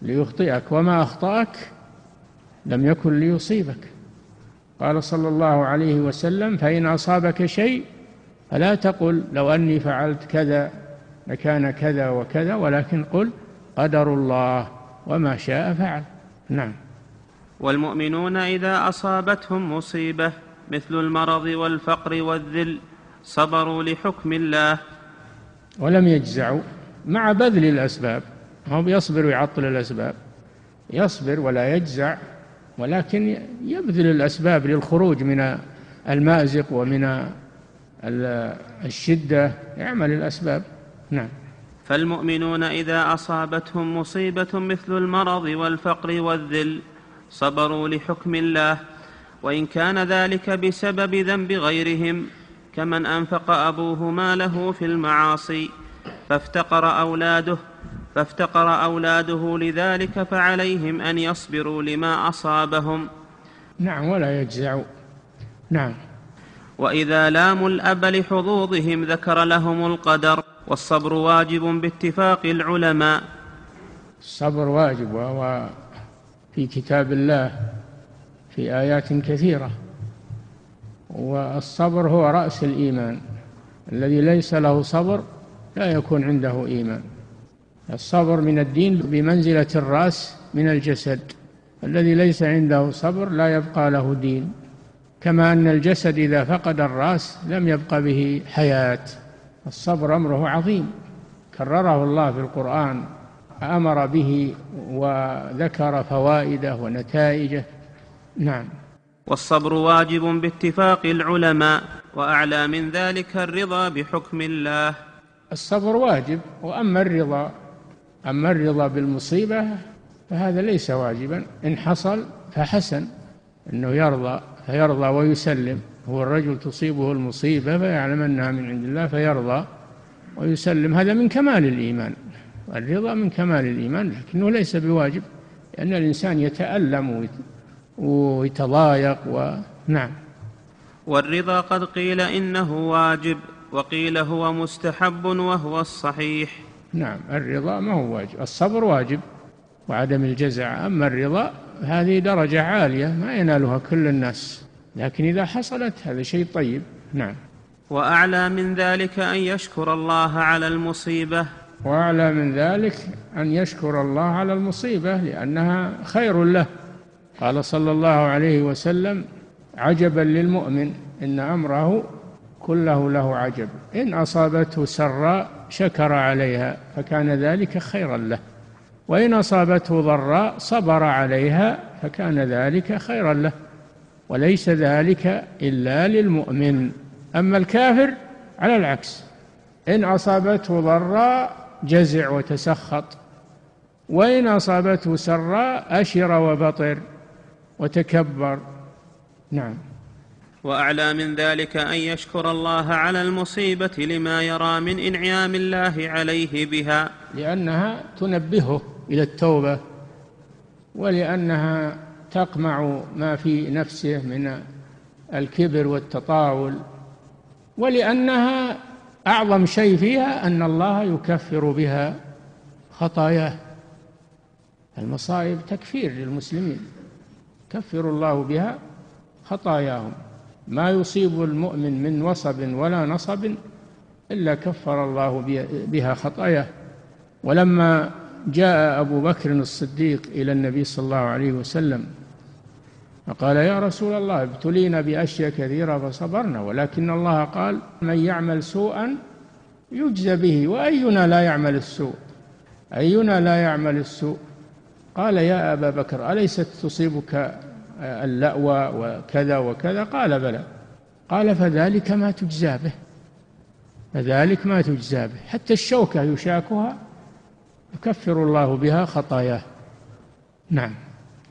ليخطئك، وما أخطأك لم يكن ليصيبك. قال صلى الله عليه وسلم: فإن أصابك شيء فلا تقل لو أني فعلت كذا لكان كذا وكذا، ولكن قل قدر الله وما شاء فعل. نعم. والمؤمنون إذا أصابتهم مصيبة مثل المرض والفقر والذل صبروا لحكم الله ولم يجزعوا، مع بذل الأسباب. هم يصبر ويعطل الأسباب، يصبر ولا يجزع، ولكن يبذل الأسباب للخروج من المأزق ومن الشدة، يعمل الأسباب. نعم. فالمؤمنون إذا أصابتهم مصيبة مثل المرض والفقر والذل صبروا لحكم الله، وإن كان ذلك بسبب ذنب غيرهم، كمن أنفق أبوه ماله في المعاصي فافتقر أولاده فافتقر أولاده لذلك فعليهم أن يصبروا لما أصابهم. نعم، ولا يجزعوا. نعم. وإذا لاموا الأب لحظوظهم ذكر لهم القدر، والصبر واجب باتفاق العلماء. الصبر واجب، وهو في كتاب الله في آيات كثيرة. والصبر هو رأس الإيمان، الذي ليس له صبر لا يكون عنده إيمان. الصبر من الدين بمنزلة الرأس من الجسد، الذي ليس عنده صبر لا يبقى له دين، كما أن الجسد إذا فقد الرأس لم يبقى به حياة. الصبر أمره عظيم، كرره الله في القرآن، أمر به وذكر فوائده ونتائجه. نعم. والصبر واجب باتفاق العلماء، وأعلى من ذلك الرضا بحكم الله. الصبر واجب، وأما الرضا أما الرضا بالمصيبة فهذا ليس واجبا، إن حصل فحسن أنه يرضى، فيرضى ويسلم. هو الرجل تصيبه المصيبة فيعلم أنها من عند الله فيرضى ويسلم، هذا من كمال الإيمان، الرضا من كمال الإيمان، لكنه ليس بواجب، لأن الإنسان يتألم ويتضايق و... نعم. والرضا قد قيل إنه واجب، وقيل هو مستحب، وهو الصحيح. نعم، الرضا ما هو واجب. الصبر واجب وعدم الجزع، أما الرضا هذه درجة عالية ما ينالها كل الناس، لكن إذا حصلت هذا شيء طيب. نعم. وأعلى من ذلك أن يشكر الله على المصيبة. وأعلى من ذلك أن يشكر الله على المصيبة لأنها خير له. قال صلى الله عليه وسلم: عجبا للمؤمن إن أمره كله له عجب، إن أصابته سراء شكر عليها فكان ذلك خيرا له، وإن أصابته ضراء صبر عليها فكان ذلك خيرا له، وليس ذلك إلا للمؤمن. أما الكافر على العكس، إن أصابته ضراء جزع وتسخط، وإن أصابته سراء أشر وبطر وتكبر. نعم. وأعلى من ذلك أن يشكر الله على المصيبة لما يرى من إنعام الله عليه بها، لأنها تنبهه إلى التوبة، ولأنها تقمع ما في نفسه من الكبر والتطاول، ولأنها أعظم شيء فيها أن الله يكفر بها خطاياه. المصائب تكفير للمسلمين، يكفر الله بها خطاياهم، ما يصيب المؤمن من وصب ولا نصب إلا كفر الله بها خطاياه. ولما جاء أبو بكر الصديق إلى النبي صلى الله عليه وسلم فقال يا رسول الله ابتلينا بأشياء كثيرة فصبرنا، ولكن الله قال من يعمل سوءا يجزى به، وأينا لا يعمل السوء، أينا لا يعمل السوء؟ قال يا أبا بكر أليست تصيبك اللأوى وكذا وكذا؟ قال بلى. قال فذلك ما تجزى به، فذلك ما تجزى به، حتى الشوكة يشاكها يكفر الله بها خطاياه. نعم،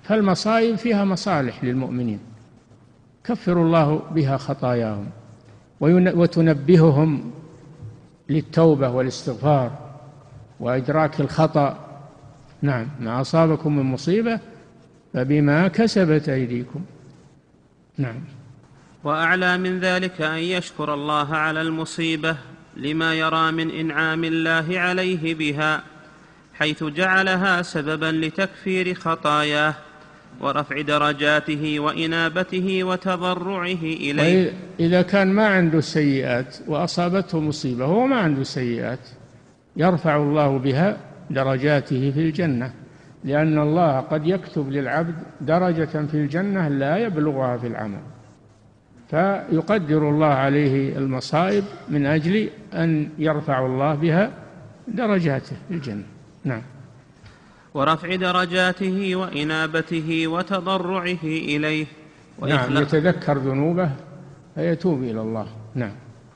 فالمصائب فيها مصالح للمؤمنين يكفر الله بها خطاياهم وتنبههم للتوبة والاستغفار وإدراك الخطأ. نعم، ما أصابكم من مصيبة فبما كسبت أيديكم. نعم، وأعلى من ذلك أن يشكر الله على المصيبة لما يرى من إنعام الله عليه بها، حيث جعلها سببا لتكفير خطاياه ورفع درجاته وإنابته وتضرعه إليه. إذا كان ما عنده سيئات وأصابته مصيبة هو ما عنده سيئات، يرفع الله بها درجاته في الجنة، لأن الله قد يكتب للعبد درجة في الجنة لا يبلغها في العمل، فيقدر الله عليه المصائب من أجل أن يرفع الله بها درجاته في الجنة. نعم، ورفع درجاته وإنابته وتضرعه إليه. نعم، يتذكر ذنوبه فيتوب إلى الله. نعم،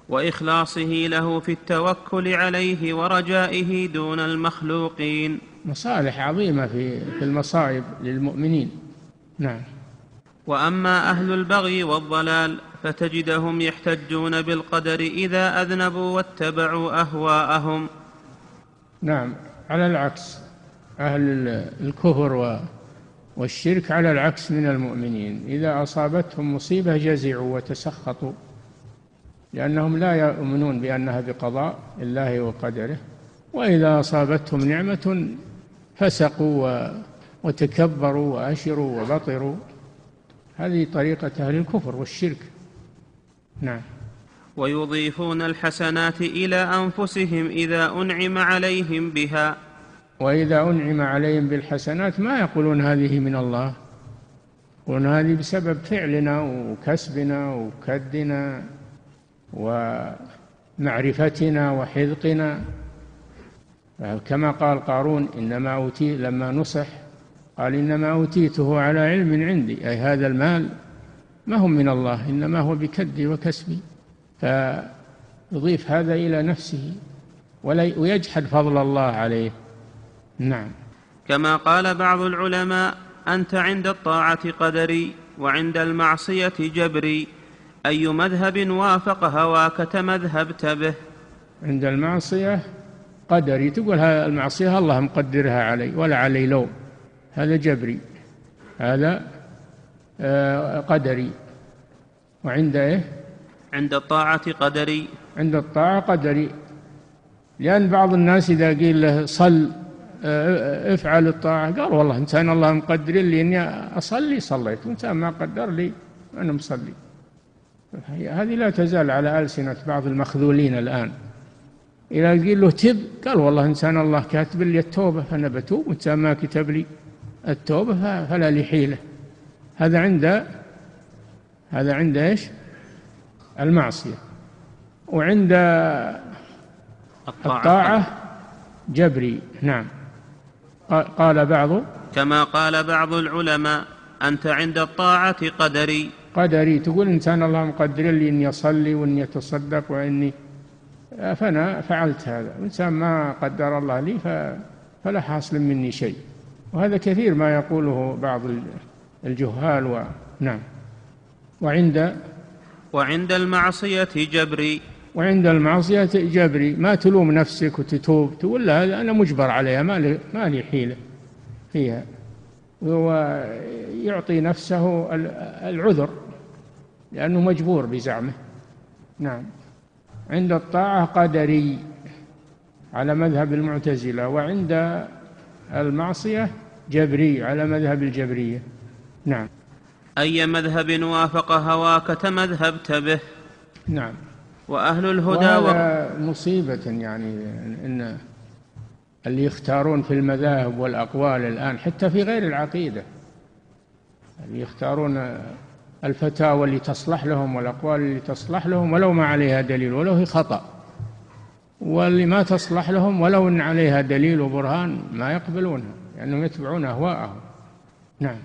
وإخلاصه له في التوكل عليه ورجائه دون المخلوقين. مصالح عظيمة في المصائب للمؤمنين. نعم، وأما أهل البغي والضلال فتجدهم يحتجون بالقدر إذا أذنبوا واتبعوا أهواءهم. نعم، على العكس، أهل الكفر والشرك على العكس من المؤمنين، إذا أصابتهم مصيبة جزعوا وتسخطوا، لأنهم لا يؤمنون بأنها بقضاء الله وقدره، وإذا أصابتهم نعمة فسقوا وتكبروا وأشروا وبطروا. هذه طريقة أهل الكفر والشرك. نعم، ويضيفون الحسنات إلى أنفسهم إذا أنعم عليهم بها، وإذا أنعم عليهم بالحسنات ما يقولون هذه من الله، يقولون هذه بسبب فعلنا وكسبنا وكدنا ومعرفتنا وحذقنا، كما قال قارون إنما أوتي لما نصح قال إنما أوتيته على علم عندي، أي هذا المال ما هم من الله إنما هو بكدي وكسبي، فيضيف هذا إلى نفسه ويجحد فضل الله عليه. نعم، كما قال بعض العلماء أنت عند الطاعة قدري وعند المعصية جبري، أي مذهب وافق هواك تمذهبت به. عند المعصية قدري، تقول هذا المعصية الله مقدرها علي ولا علي لوم، هذا جبري، هذا قدري. وعند إيه؟ عند الطاعة قدري. عند الطاعة قدري، لأن بعض الناس إذا قيل له صل افعل الطاعة قال والله إنسان الله مقدر لي إني أصلي صليت، وإنسان ما قدر لي أنا مصلي. هذه لا تزال على ألسنة بعض المخذولين الآن، إذا قيل له تب قال والله إنسان الله كاتب لي التوبة فأنا بتوب، وإنسان ما كتب لي التوبة فلا لي حيلة. هذا عند هذا عند إيش؟ المعصية. وعند الطاعة, الطاعة جبري. نعم، قال بعض كما قال بعض العلماء أنت عند الطاعة قدري. قدري تقول إنسان الله مقدر لي إني أصلي وإني أتصدق وإني فأنا فعلت هذا، وإنسان ما قدر الله لي فلا حاصل مني شيء. وهذا كثير ما يقوله بعض الجهال. و... نعم، وعند وعند المعصية جبري. وعند المعصية جبري، ما تلوم نفسك وتتوب، تقول لا أنا مجبر عليها ما لي حيلة فيها، ويعطي نفسه العذر لأنه مجبور بزعمه. نعم، عند الطاعة قدري على مذهب المعتزلة، وعند المعصية جبري على مذهب الجبرية. نعم، أي مذهب وافق هواك تمذهبت به. نعم، وأهل الهدى وهذا و... مصيبة، يعني إن اللي يختارون في المذاهب والأقوال الآن حتى في غير العقيدة يختارون الفتاوى اللي تصلح لهم والأقوال اللي تصلح لهم ولو ما عليها دليل ولو هي خطأ، واللي ما تصلح لهم ولو إن عليها دليل وبرهان ما يقبلونها لأنهم يعني يتبعون أهواءهم. نعم.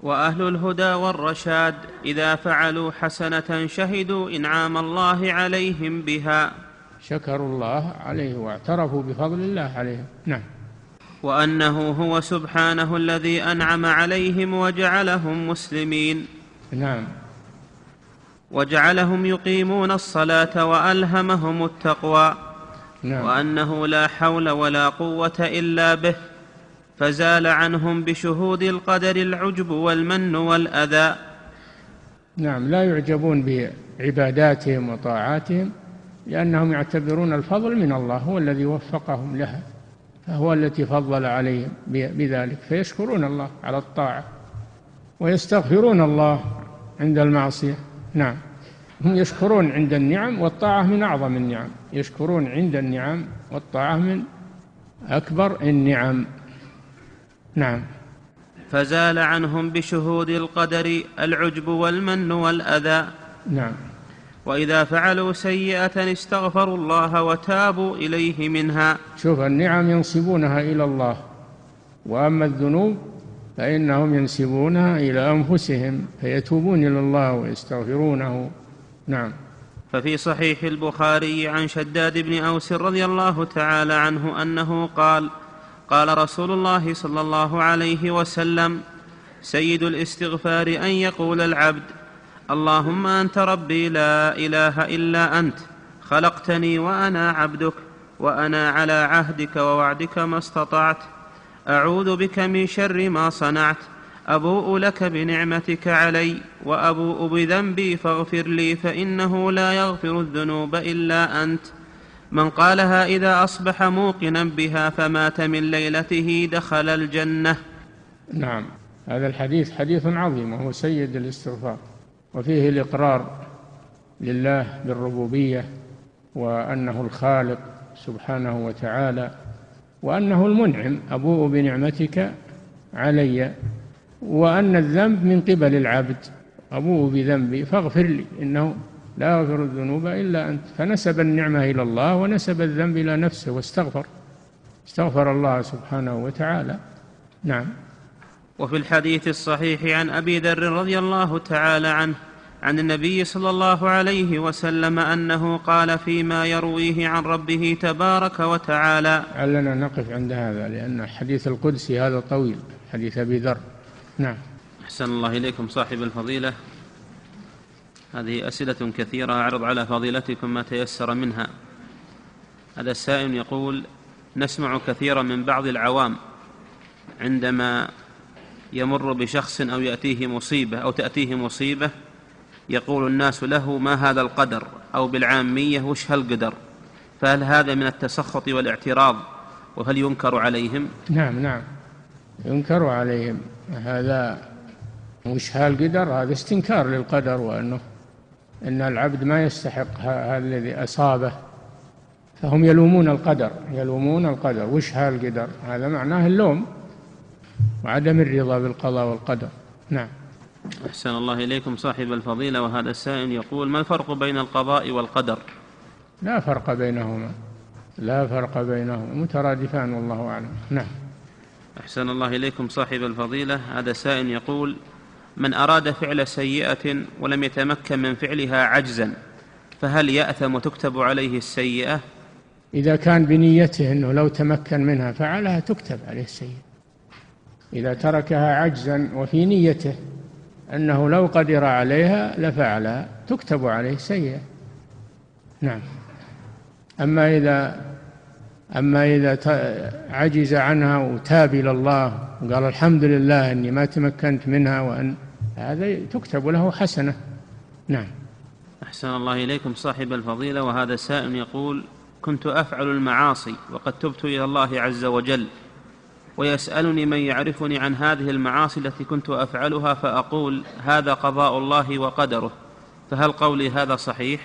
وأهل الهدى والرشاد إذا فعلوا حسنة شهدوا إنعام الله عليهم بها، شكروا الله عليه واعترفوا بفضل الله عليهم. نعم. وأنه هو سبحانه الذي أنعم عليهم وجعلهم مسلمين. نعم. وجعلهم يقيمون الصلاة وألهمهم التقوى. نعم. وأنه لا حول ولا قوة إلا به، فزال عنهم بشهود القدر العجب والمن والأذى. نعم، لا يعجبون بعباداتهم وطاعاتهم لأنهم يعتبرون الفضل من الله، هو الذي وفقهم لها فهو الذي فضل عليهم بذلك، فيشكرون الله على الطاعة ويستغفرون الله عند المعصية. نعم، هم يشكرون عند النعم، والطاعة من أعظم النعم، يشكرون عند النعم والطاعة من أكبر النعم. نعم. فزال عنهم بشهود القدر العجب والمن والأذى. نعم. وإذا فعلوا سيئة استغفروا الله وتابوا إليه منها. شوف، النعم ينسبونها إلى الله، وأما الذنوب فإنهم ينسبونها إلى أنفسهم فيتوبون إلى الله ويستغفرونه. نعم. ففي صحيح البخاري عن شداد بن أوس رضي الله تعالى عنه أنه قال: قال رسول الله صلى الله عليه وسلم: سيد الاستغفار أن يقول العبد: اللهم أنت ربي لا إله إلا أنت، خلقتني وأنا عبدك، وأنا على عهدك ووعدك ما استطعت، أعوذ بك من شر ما صنعت، أبوء لك بنعمتك علي وأبوء بذنبي فاغفر لي فإنه لا يغفر الذنوب إلا أنت. من قالها إذا أصبح موقنا بها فمات من ليلته دخل الجنة. نعم، هذا الحديث حديث عظيم وهو سيد الاستغفار، وفيه الإقرار لله بالربوبية وأنه الخالق سبحانه وتعالى، وأنه المنعم، أبوء بنعمتك علي، وأن الذنب من قبل العبد، أبوء بذنبي فاغفر لي إنه لا يغفر الذنوب إلا أنت. فنسب النعمة إلى الله ونسب الذنب إلى نفسه واستغفر، استغفر الله سبحانه وتعالى. نعم. وفي الحديث الصحيح عن أبي ذر رضي الله تعالى عنه عن النبي صلى الله عليه وسلم أنه قال فيما يرويه عن ربه تبارك وتعالى. علنا نقف عند هذا لأن الحديث القدسي هذا طويل، حديث أبي ذر. نعم. أحسن الله إليكم صاحب الفضيلة، هذه أسئلة كثيرة أعرض على فضيلتكم ما تيسر منها. هذا السائل يقول: نسمع كثيرا من بعض العوام عندما يمر بشخص أو يأتيه مصيبة أو تأتيه مصيبة يقول الناس له: ما هذا القدر، أو بالعامية: وش هالقدر؟ فهل هذا من التسخط والاعتراض، وهل ينكر عليهم؟ نعم نعم، ينكر عليهم. هذا وش هالقدر، هذا استنكار للقدر، وأنه أن العبد ما يستحق هذا الذي أصابه، فهم يلومون القدر، يلومون القدر. وش هالقدر، هذا معناه اللوم وعدم الرضا بالقضاء والقدر. نعم. أحسن الله إليكم صاحب الفضيلة، وهذا السائل يقول: ما الفرق بين القضاء والقدر؟ لا فرق بينهما، لا فرق بينهما، مترادفان والله أعلم. نعم. أحسن الله إليكم صاحب الفضيلة، هذا السائل يقول: من أراد فعل سيئة ولم يتمكن من فعلها عجزا فهل يأثم وتكتب عليه السيئة؟ إذا كان بنيته أنه لو تمكن منها فعلها تكتب عليه السيئة، إذا تركها عجزا وفي نيته أنه لو قدر عليها لفعلها تكتب عليه سيئة. نعم. أما إذا أما إذا عجز عنها وتاب إلى الله وقال الحمد لله أني ما تمكنت منها، وأن هذا تكتب له حسنة. نعم. أحسن الله إليكم صاحب الفضيلة، وهذا السائل يقول: كنت أفعل المعاصي وقد تبت إلى الله عز وجل، ويسألني من يعرفني عن هذه المعاصي التي كنت أفعلها فأقول: هذا قضاء الله وقدره، فهل قولي هذا صحيح؟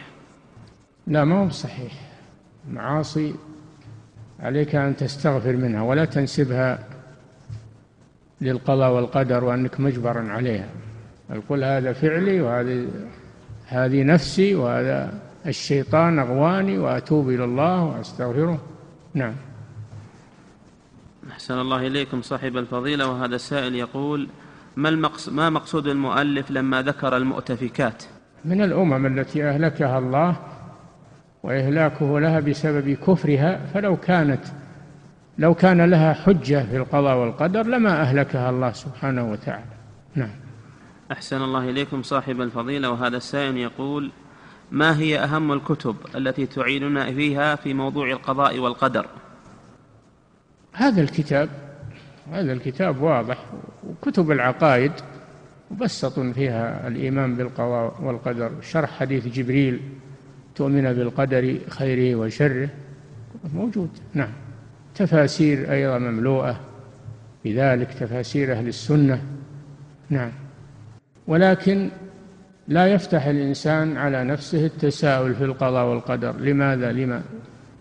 لا، ما هو صحيح. معاصي عليك أن تستغفر منها ولا تنسبها للقضاء والقدر وأنك مجبر عليها. قل هذا فعلي وهذه هذه نفسي وهذا الشيطان أغواني وأتوب إلى الله وأستغفره. نعم. أحسن الله إليكم صاحب الفضيلة. وهذا السائل يقول: ما المقص ما مقصود المؤلف لما ذكر المؤتفكات؟ من الأمم التي أهلكها الله وإهلاكه لها بسبب كفرها، فلو كانت لو كان لها حجة في القضاء والقدر لما أهلكها الله سبحانه وتعالى. نعم. أحسن الله إليكم صاحب الفضيلة. وهذا السائل يقول: ما هي أهم الكتب التي تعيننا فيها في موضوع القضاء والقدر؟ هذا الكتاب هذا الكتاب واضح، وكتب العقائد مبسط فيها الإيمان بالقضاء والقدر، شرح حديث جبريل تؤمن بالقدر خيره وشره موجود. نعم. تفاسير أيضا مملوءة بذلك، تفاسير أهل السنة. نعم. ولكن لا يفتح الإنسان على نفسه التساؤل في القضاء والقدر، لماذا لما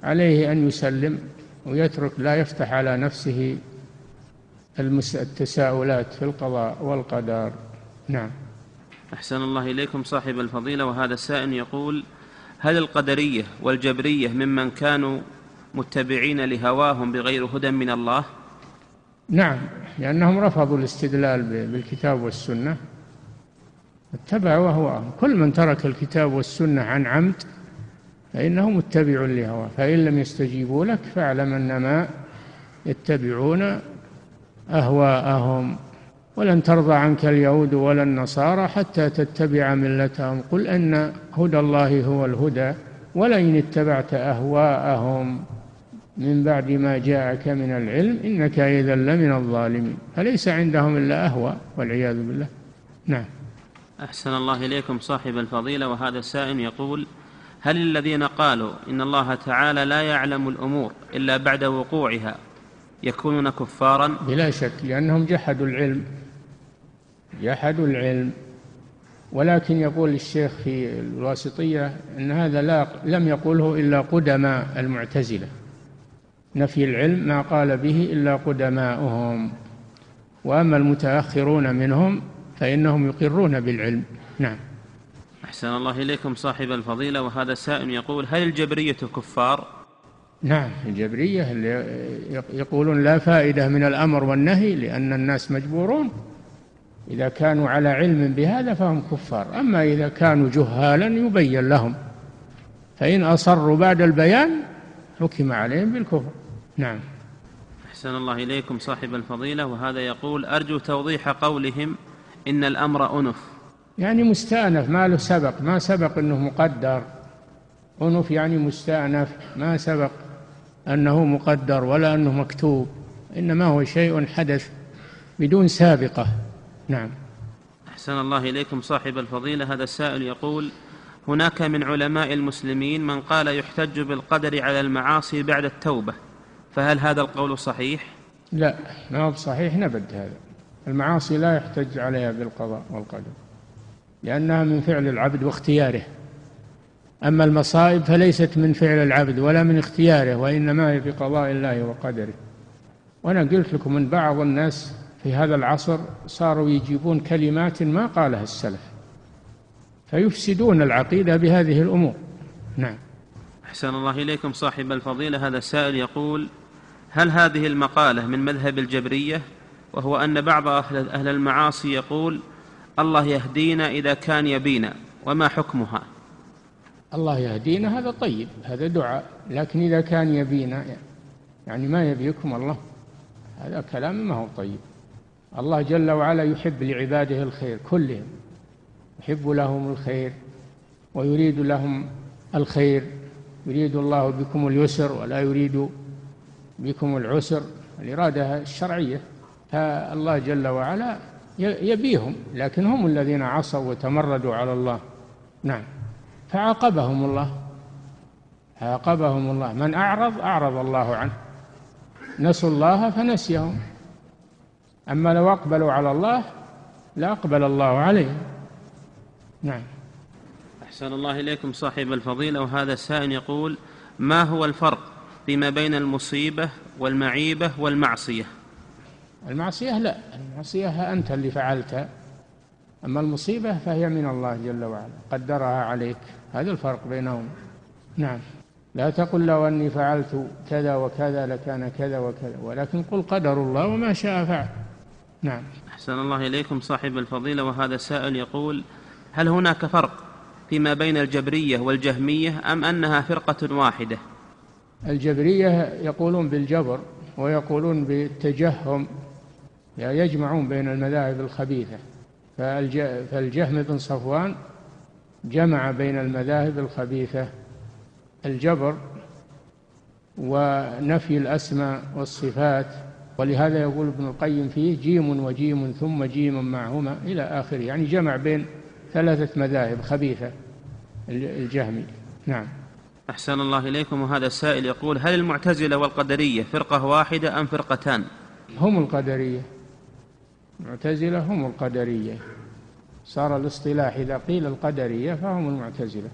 عليه أن يسلم ويترك، لا يفتح على نفسه التساؤلات في القضاء والقدر. نعم. أحسن الله إليكم صاحب الفضيلة. وهذا السائل يقول: هل القدرية والجبرية ممن كانوا متبعين لهواهم بغير هدى من الله؟ نعم، لأنهم رفضوا الاستدلال بالكتاب والسنة، اتبعوا أهواءهم. كل من ترك الكتاب والسنة عن عمد فإنه متبع لهواه، فإن لم يستجيبوا لك فاعلم أنما يتبعون أهواءهم، ولن ترضى عنك اليهود ولا النصارى حتى تتبع ملتهم، قل إن هدى الله هو الهدى ولئن اتبعت أهواءهم من بعد ما جاءك من العلم إنك إذا لمن الظالمين. فليس عندهم إلا أهواء والعياذ بالله. نعم. أحسن الله إليكم صاحب الفضيلة. وهذا السائل يقول: هل الذين قالوا إن الله تعالى لا يعلم الأمور إلا بعد وقوعها يكونون كفارا؟ بلا شك، لأنهم جحدوا العلم جحدوا العلم ولكن يقول الشيخ في الواسطية أن هذا لا لم يقوله إلا قدماء المعتزلة، نفي العلم ما قال به إلا قدماؤهم، وأما المتأخرون منهم فإنهم يقرون بالعلم. نعم. أحسن الله إليكم صاحب الفضيلة. وهذا السائل يقول: هل الجبرية كفار؟ نعم، الجبرية يقولون لا فائدة من الأمر والنهي لأن الناس مجبورون، إذا كانوا على علم بهذا فهم كفار، أما إذا كانوا جهالا يبين لهم، فإن أصروا بعد البيان حكم عليهم بالكفر. نعم. أحسن الله إليكم صاحب الفضيلة. وهذا يقول: أرجو توضيح قولهم إن الأمر أنف. يعني مستأنف، ما له سبق، ما سبق أنه مقدر. أنف يعني مستأنف، ما سبق أنه مقدر ولا أنه مكتوب، إنما هو شيء حدث بدون سابقة. نعم. أحسن الله إليكم صاحب الفضيلة. هذا السائل يقول: هناك من علماء المسلمين من قال يحتج بالقدر على المعاصي بعد التوبة، فهل هذا القول صحيح؟ لا، ما هو صحيح نبد. هذا المعاصي لا يحتج عليها بالقضاء والقدر لأنها من فعل العبد واختياره، أما المصائب فليست من فعل العبد ولا من اختياره، وإنما هي بقضاء الله وقدره. وأنا قلت لكم من بعض الناس في هذا العصر صاروا يجيبون كلمات ما قالها السلف فيفسدون العقيدة بهذه الأمور. نعم. أحسن الله إليكم صاحب الفضيلة. هذا السائل يقول: هل هذه المقالة من مذهب الجبرية، وهو أن بعض أهل المعاصي يقول الله يهدينا إذا كان يبينا، وما حكمها؟ الله يهدينا هذا طيب، هذا دعاء، لكن إذا كان يبينا يعني ما يبيكم الله، هذا كلام ما هو طيب. الله جل وعلا يحب لعباده الخير كلهم، يحب لهم الخير ويريد لهم الخير، يريد الله بكم اليسر ولا يريد بكم العسر، الإرادة الشرعية. فالله جل وعلا يبيهم، لكن هم الذين عصوا وتمردوا على الله. نعم. فعاقبهم الله عاقبهم الله من أعرض أعرض الله عنه، نسوا الله فنسيهم، أما لو أقبلوا على الله لا أقبل الله عليهم. نعم. أحسن الله إليكم صاحب الفضيلة. وهذا السائل يقول: ما هو الفرق فيما بين المصيبة والمعيبة والمعصية؟ المعصية لا، المعصية أنت اللي فعلتها، أما المصيبة فهي من الله جل وعلا قدرها عليك، هذا الفرق بينهم. نعم. لا تقل لو أني فعلت كذا وكذا لكان كذا وكذا، ولكن قل قدر الله وما شاء فعل. نعم. أحسن الله إليكم صاحب الفضيلة، وهذا سائل يقول: هل هناك فرق فيما بين الجبرية والجهمية أم أنها فرقة واحدة؟ الجبرية يقولون بالجبر ويقولون بالتجهم، يجمعون بين المذاهب الخبيثة، فالجهم بن صفوان جمع بين المذاهب الخبيثة الجبر ونفي الأسماء والصفات، ولهذا يقول ابن القيم فيه: جيم وجيم ثم جيم معهما إلى آخره، يعني جمع بين ثلاثة مذاهب خبيثة الجهمي. نعم. أحسن الله إليكم، وهذا السائل يقول: هل المعتزلة والقدرية فرقة واحدة أم فرقتان؟ هم القدرية، المعتزلة هم القدرية، صار الاصطلاح إذا قيل القدرية فهم المعتزلة،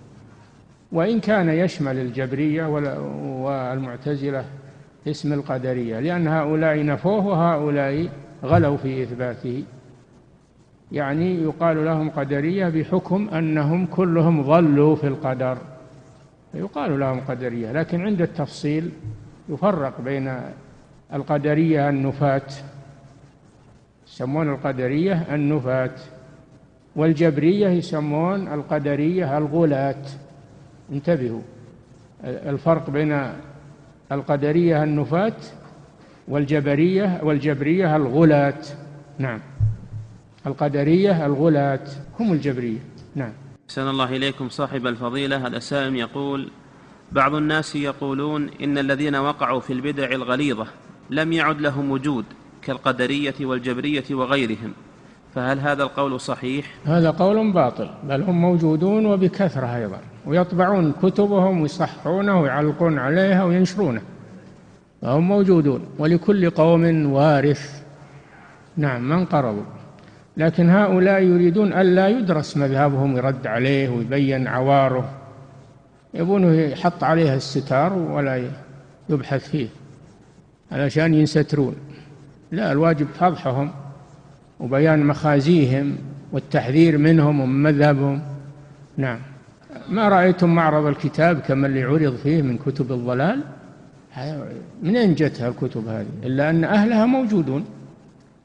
وإن كان يشمل الجبرية والمعتزلة اسم القدرية، لأن هؤلاء نفوه وهؤلاء غلوا في إثباته، يعني يقال لهم قدرية بحكم أنهم كلهم ضلوا في القدر يقال لهم قدرية، لكن عند التفصيل يفرق بين القدرية النفاة، يسمون القدرية النفاة، والجبرية يسمون القدرية الغلاة. انتبهوا، الفرق بين القدرية النفاة والجبرية والجبرية الغلاة. نعم، القدرية الغلاة هم الجبرية. نعم. أحسن الله إليكم صاحب الفضيلة، هذا سائل يقول: بعض الناس يقولون إن الذين وقعوا في البدع الغليظة لم يعد لهم وجود كالقدرية والجبرية وغيرهم، فهل هذا القول صحيح؟ هذا قول باطل، بل هم موجودون وبكثرة أيضا، ويطبعون كتبهم ويصححونه ويعلقون عليها وينشرونه، فهم موجودون، ولكل قوم وارث. نعم، من قرضوا، لكن هؤلاء يريدون ألا يدرس مذهبهم ويرد عليه ويبين عواره، يبونه يحط عليها الستار ولا يبحث فيه علشان ينسترون. لا، الواجب فضحهم وبيان مخازيهم والتحذير منهم ومن مذهبهم. نعم. ما رأيتم معرض الكتاب كما اللي عرض فيه من كتب الضلال؟ منين جتها الكتب هذه إلا أن أهلها موجودون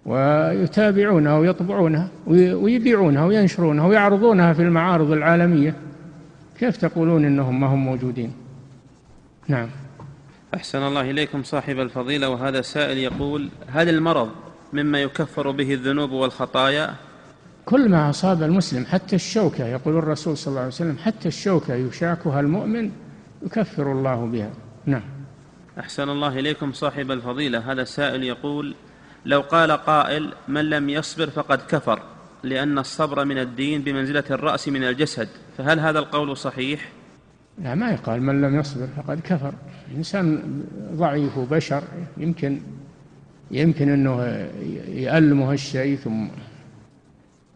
ويتابعونها ويطبعونها ويبيعونها وينشرونها ويعرضونها في المعارض العالمية، كيف تقولون إنهم ما هم موجودين؟ نعم. أحسن الله إليكم صاحب الفضيلة، وهذا سائل يقول: هل المرض مما يكفر به الذنوب والخطايا؟ كل ما أصاب المسلم، حتى الشوكة، يقول الرسول صلى الله عليه وسلم: حتى الشوكة يشاكها المؤمن يكفر الله بها. نعم. أحسن الله إليكم صاحب الفضيلة، هذا سائل يقول: لو قال قائل: من لم يصبر فقد كفر، لأن الصبر من الدين بمنزلة الرأس من الجسد، فهل هذا القول صحيح؟ لا، ما يقال من لم يصبر فقد كفر، إنسان ضعيف وبشر، يمكن يمكن أنه يألمه الشيء ثم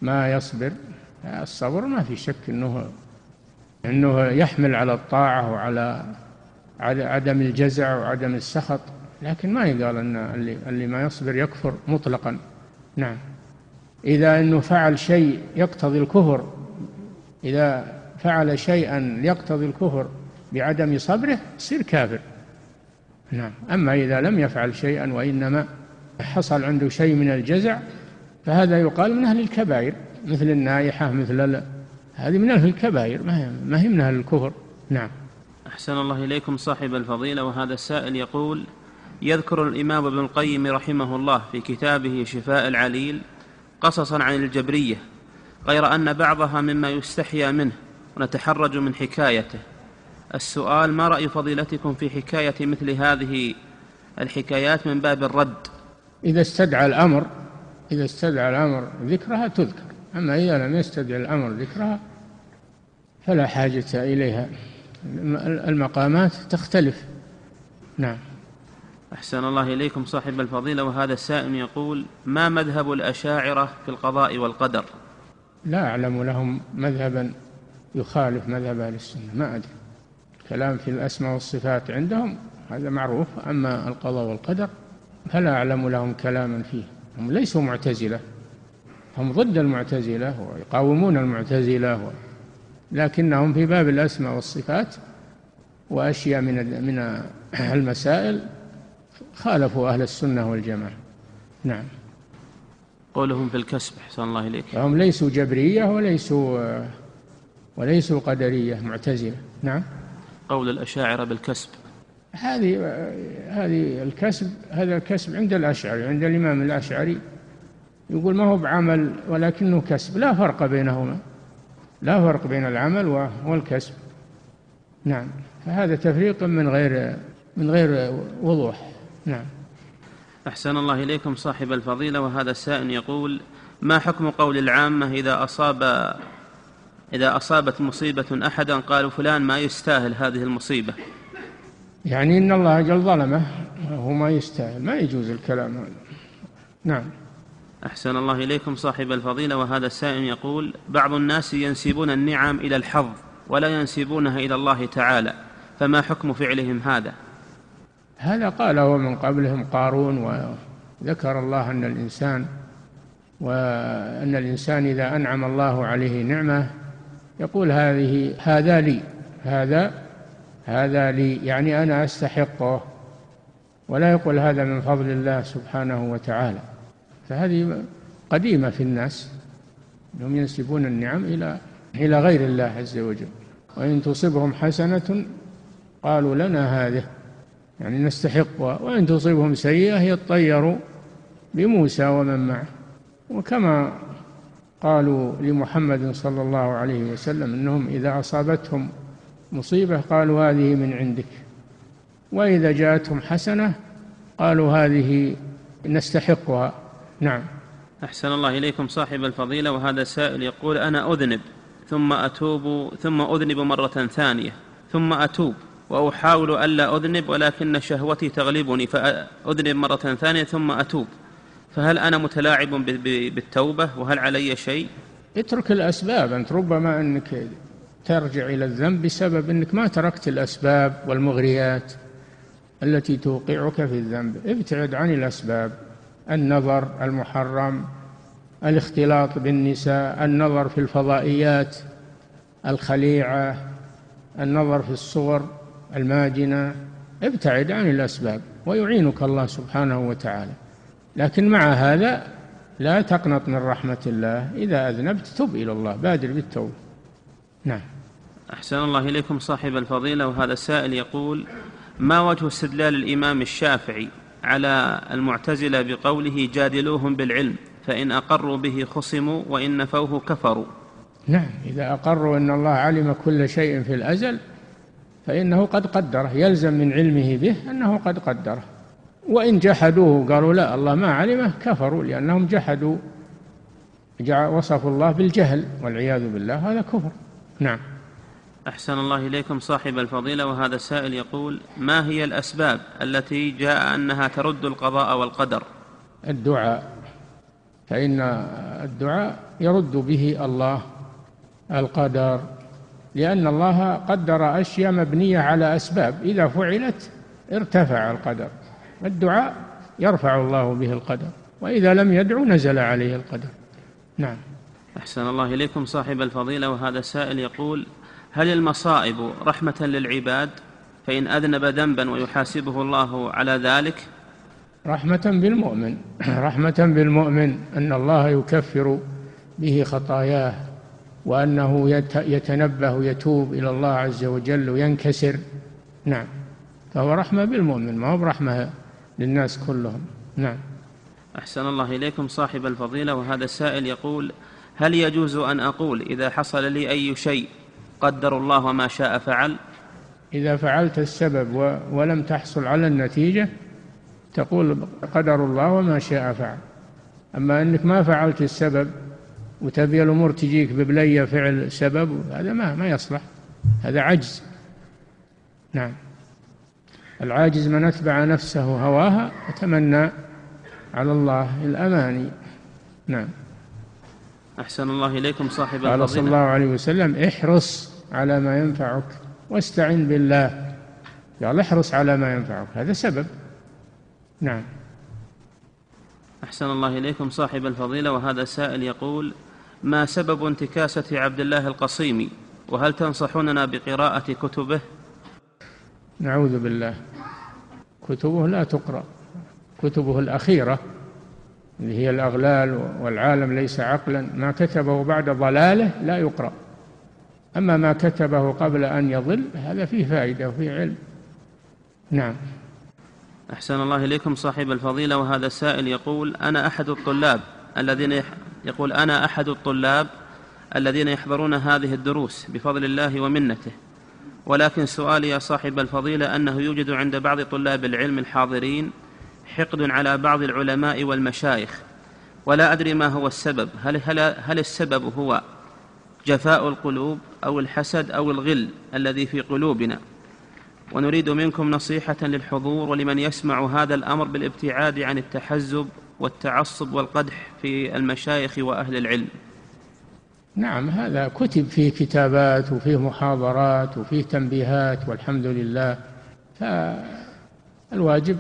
ما يصبر. الصبر ما في شك أنه أنه يحمل على الطاعة وعلى عدم الجزع وعدم السخط، لكن ما يقال أن اللي ما يصبر يكفر مطلقا. نعم، إذا أنه فعل شيء يقتضي الكفر، إذا فعل شيئا يقتضي الكفر بعدم صبره يصير كافر. نعم، أما إذا لم يفعل شيئا وإنما حصل عنده شيء من الجزع فهذا يقال من أهل الكبائر، مثل النائحة، مثل هذه من أهل الكبائر، ما هي من أهل الكفر. نعم. أحسن الله إليكم صاحب الفضيلة، وهذا السائل يقول: يذكر الإمام ابن القيم رحمه الله في كتابه شفاء العليل قصصا عن الجبرية، غير أن بعضها مما يستحيا منه ونتحرج من حكايته. السؤال: ما رأي فضيلتكم في حكاية مثل هذه الحكايات من باب الرد؟ إذا استدعى الأمر إذا استدعى الأمر ذكرها تذكر، أما إذا لم يستدعى الأمر ذكرها فلا حاجة إليها، المقامات تختلف. نعم. أحسن الله إليكم صاحب الفضيلة، وهذا السائل يقول: ما مذهب الأشاعرة في القضاء والقدر؟ لا أعلم لهم مذهبا يخالف مذهب أهل السنة، ما أدري. كلام في الأسماء والصفات عندهم هذا معروف، أما القضاء والقدر فلا أعلم لهم كلاما فيه. هم ليسوا معتزلة، هم ضد المعتزلة ويقاومون المعتزلة، لكنهم في باب الأسماء والصفات وأشياء من من المسائل خالفوا أهل السنة والجماعة. نعم. قولهم في الكسب أحسن الله إليك، هم ليسوا جبرية وليسوا وليسوا قدرية معتزلة. نعم. قول الأشاعرة بالكسب، هذه هذه الكسب، هذا الكسب عند الأشعري، عند الإمام الأشعري يقول ما هو بعمل ولكنه كسب، لا فرق بينهما، لا فرق بين العمل والكسب. نعم. فهذا تفريق من غير من غير وضوح. نعم. أحسن الله إليكم صاحب الفضيلة. وهذا السائل يقول ما حكم قول العامة إذا أصاب إذا أصابت مصيبة أحدا قالوا فلان ما يستاهل هذه المصيبة؟ يعني إن الله جل ظلمه هو ما يستاهل، ما يجوز الكلام هذا. نعم. أحسن الله إليكم صاحب الفضيلة. وهذا السائل يقول بعض الناس ينسبون النعم إلى الحظ ولا ينسبونها إلى الله تعالى، فما حكم فعلهم هذا؟ هذا قاله من قبلهم قارون، وذكر الله أن الإنسان وأن الإنسان إذا أنعم الله عليه نعمة يقول هذه هذا لي، هذا هذا لي، يعني أنا أستحقه، ولا يقول هذا من فضل الله سبحانه وتعالى. فهذه قديمة في الناس أنهم ينسبون النعم إلى إلى غير الله عز وجل. وإن تصبهم حسنة قالوا لنا هذه يعني نستحقها، وإن تصبهم سيئة يطيروا بموسى ومن معه، وكما قالوا لمحمد صلى الله عليه وسلم أنهم إذا أصابتهم مصيبة قالوا هذه من عندك، وإذا جاءتهم حسنة قالوا هذه نستحقها. نعم. أحسن الله إليكم صاحب الفضيلة. وهذا سائل يقول أنا أذنب ثم أتوب ثم أذنب مرة ثانية ثم أتوب وأحاول ألا أذنب، ولكن شهوتي تغلبني فأذنب مرة ثانية ثم أتوب، فهل أنا متلاعب بالتوبة وهل علي شيء؟ اترك الأسباب، أنت ربما أنك ترجع إلى الذنب بسبب أنك ما تركت الأسباب والمغريات التي توقعك في الذنب. ابتعد عن الأسباب، النظر المحرم، الاختلاط بالنساء، النظر في الفضائيات الخليعة، النظر في الصور الماجنة، ابتعد عن الأسباب ويعينك الله سبحانه وتعالى. لكن مع هذا لا تقنط من رحمة الله، إذا أذنبت تب إلى الله، بادر بالتوبة. نعم. أحسن الله إليكم صاحب الفضيلة. وهذا السائل يقول ما وجه استدلال الإمام الشافعي على المعتزلة بقوله جادلوهم بالعلم فإن أقروا به خصموا وإن نفوه كفروا؟ نعم، إذا أقروا أن الله علم كل شيء في الأزل فإنه قد قدره، يلزم من علمه به أنه قد قدره. وإن جحدوه قالوا لا الله ما علمه كفروا، لأنهم جحدوا، وصفوا الله بالجهل والعياذ بالله، هذا كفر. نعم. أحسن الله إليكم صاحب الفضيلة. وهذا السائل يقول ما هي الأسباب التي جاء أنها ترد القضاء والقدر؟ الدعاء، فإن الدعاء يرد به الله القدر، لأن الله قدر أشياء مبنية على أسباب، إذا فعلت ارتفع القدر، الدعاء يرفع الله به القدر، وإذا لم يدعو نزل عليه القدر. نعم. أحسن الله إليكم صاحب الفضيلة. وهذا السائل يقول هل المصائب رحمة للعباد فإن أذنب ذنبا ويحاسبه الله على ذلك؟ رحمة بالمؤمن، رحمة بالمؤمن أن الله يكفر به خطاياه، وأنه يتنبه يتوب إلى الله عز وجل وينكسر. نعم. فهو رحمة بالمؤمن، ما هو برحمة للناس كلهم. نعم. أحسن الله إليكم صاحب الفضيلة. وهذا السائل يقول هل يجوز أن أقول إذا حصل لي أي شيء قدر الله ما شاء فعل؟ إذا فعلت السبب ولم تحصل على النتيجة تقول قدر الله وما شاء فعل. أما أنك ما فعلت السبب وتبي الأمور تجيك ببلية فعل سبب، هذا ما ما يصلح، هذا عجز. نعم. العاجز من أتبع نفسه هواها وتمنى على الله الأماني. نعم. أحسن الله إليكم صاحب الفضيلة. قال صلى الله عليه وسلم احرص على ما ينفعك واستعن بالله، قال احرص على ما ينفعك، هذا سبب. نعم. أحسن الله إليكم صاحب الفضيلة. وهذا السائل يقول: ما سبب انتكاسة عبد الله القصيمي؟ وهل تنصحوننا بقراءة كتبه؟ نعوذ بالله، كتبه لا تقرأ. كتبه الأخيرة اللي هي الأغلال والعالم ليس عقلا، ما كتبه بعد ضلاله لا يقرأ. أما ما كتبه قبل أن يضل هذا فيه فائدة وفيه علم. نعم. أحسن الله إليكم صاحب الفضيلة. وهذا السائل يقول: أنا أحد الطلاب الذين يح... يقول أنا أحد الطلاب الذين يحضرون هذه الدروس بفضل الله ومنته، ولكن سؤالي يا صاحب الفضيلة أنه يوجد عند بعض طلاب العلم الحاضرين حقد على بعض العلماء والمشايخ، ولا أدري ما هو السبب. هل, هل, هل السبب هو جفاء القلوب أو الحسد أو الغل الذي في قلوبنا؟ ونريد منكم نصيحة للحضور ولمن يسمع هذا الأمر بالابتعاد عن التحزب والتعصب والقدح في المشايخ وأهل العلم. نعم، هذا كتب فيه كتابات وفيه محاضرات وفيه تنبيهات والحمد لله. فالواجب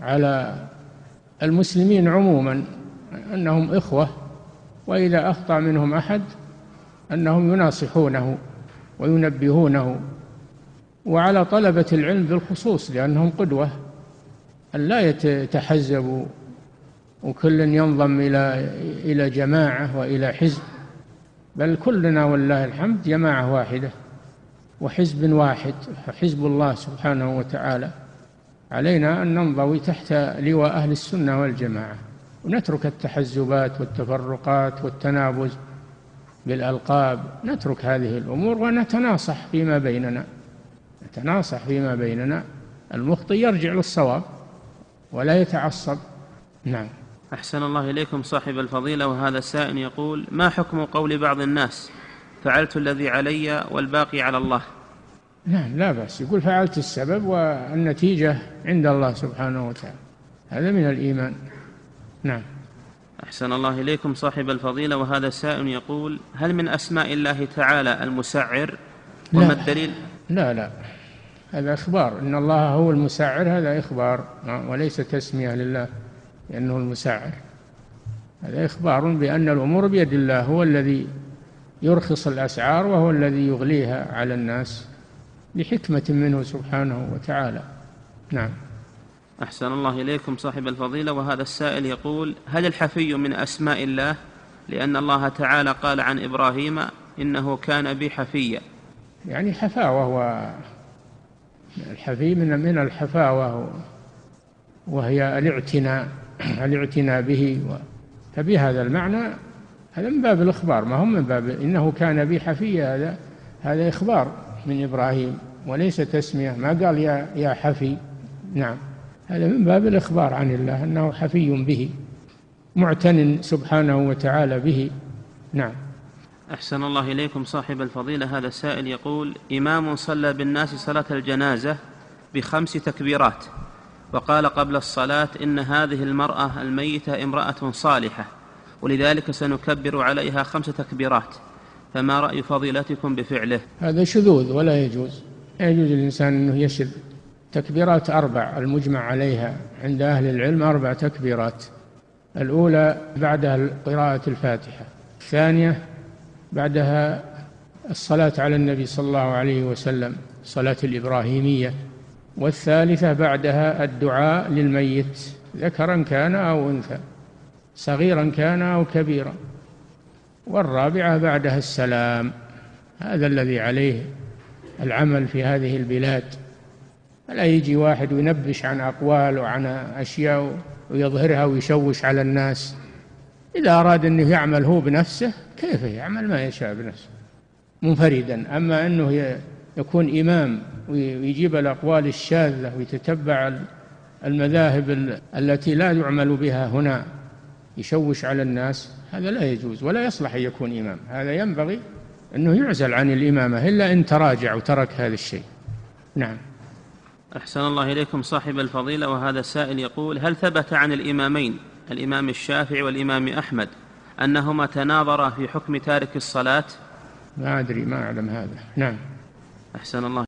على المسلمين عموما أنهم إخوة، وإذا أخطأ منهم أحد أنهم يناصحونه وينبهونه، وعلى طلبة العلم بالخصوص لأنهم قدوة أن لا يتحزبوا وكل ينضم إلى إلى جماعة وإلى حزب، بل كلنا والله الحمد جماعة واحدة وحزب واحد، حزب الله سبحانه وتعالى. علينا أن ننضوي تحت لواء أهل السنة والجماعة، ونترك التحزبات والتفرقات والتنابز بالألقاب، نترك هذه الأمور ونتناصح فيما بيننا. نتناصح فيما بيننا المخطئ يرجع للصواب ولا يتعصب. نعم. أحسن الله إليكم صاحب الفضيلة. وهذا السائل يقول: ما حكم قول بعض الناس فعلت الذي علي والباقي على الله؟ نعم، لا بأس. يقول فعلت السبب والنتيجة عند الله سبحانه وتعالى، هذا من الإيمان. نعم. أحسن الله إليكم صاحب الفضيلة. وهذا السائل يقول: هل من أسماء الله تعالى المسعر؟ وما الدليل؟ لا لا، هذا إخبار. إن الله هو المسعر، هذا إخبار وليس تسمية لله لأنه المسعر. هذا إخبار بأن الأمور بيد الله، هو الذي يرخص الأسعار وهو الذي يغليها على الناس لحكمة منه سبحانه وتعالى. نعم. أحسن الله إليكم صاحب الفضيلة. وهذا السائل يقول: هل الحفي من أسماء الله؟ لأن الله تعالى قال عن إبراهيم: إنه كان بي حفيا. يعني حفاوة، وهو الحفي من من الحفاوة، وهي الاعتناء الاعتناء به. فبهذا المعنى هذا من باب الإخبار، ما هم من باب إنه كان بي حفيا، هذا هذا إخبار من إبراهيم وليس تسمية، ما قال يا يا حفي. نعم، هذا من باب الإخبار عن الله أنه حفي به، معتن سبحانه وتعالى به. نعم. أحسن الله إليكم صاحب الفضيلة. هذا السائل يقول: إمام صلى بالناس صلاة الجنازة بخمس تكبيرات، وقال قبل الصلاة: إن هذه المرأة الميتة امرأة صالحة، ولذلك سنكبر عليها خمس تكبيرات، فما رأي فضيلتكم بفعله؟ هذا شذوذ ولا يجوز. لا يجوز الإنسان أنه يشذ. تكبيرات أربع المجمع عليها عند أهل العلم، أربع تكبيرات: الأولى بعدها قراءة الفاتحة، الثانية بعدها الصلاة على النبي صلى الله عليه وسلم، صلاة الإبراهيمية، والثالثة بعدها الدعاء للميت ذكرا كان أو أنثى، صغيرا كان أو كبيرا، والرابعة بعدها السلام. هذا الذي عليه العمل في هذه البلاد. لا يجي واحد وينبش عن أقوال وعن أشياء ويظهرها ويشوش على الناس. إذا أراد أنه يعمل هو بنفسه كيف يعمل ما يشاء بنفسه منفردا. أما أنه يكون إمام ويجيب الأقوال الشاذة ويتتبع المذاهب التي لا يعمل بها هنا، يشوش على الناس، هذا لا يجوز ولا يصلح أن يكون إمام. هذا ينبغي أنه يعزل عن الإمامة إلا إن تراجع وترك هذا الشيء. نعم. أحسن الله إليكم صاحب الفضيلة. وهذا السائل يقول: هل ثبت عن الإمامين الإمام الشافعي والإمام أحمد أنهما تناظرا في حكم تارك الصلاة؟ ما أدري، ما أعلم هذا. نعم. أحسن الله.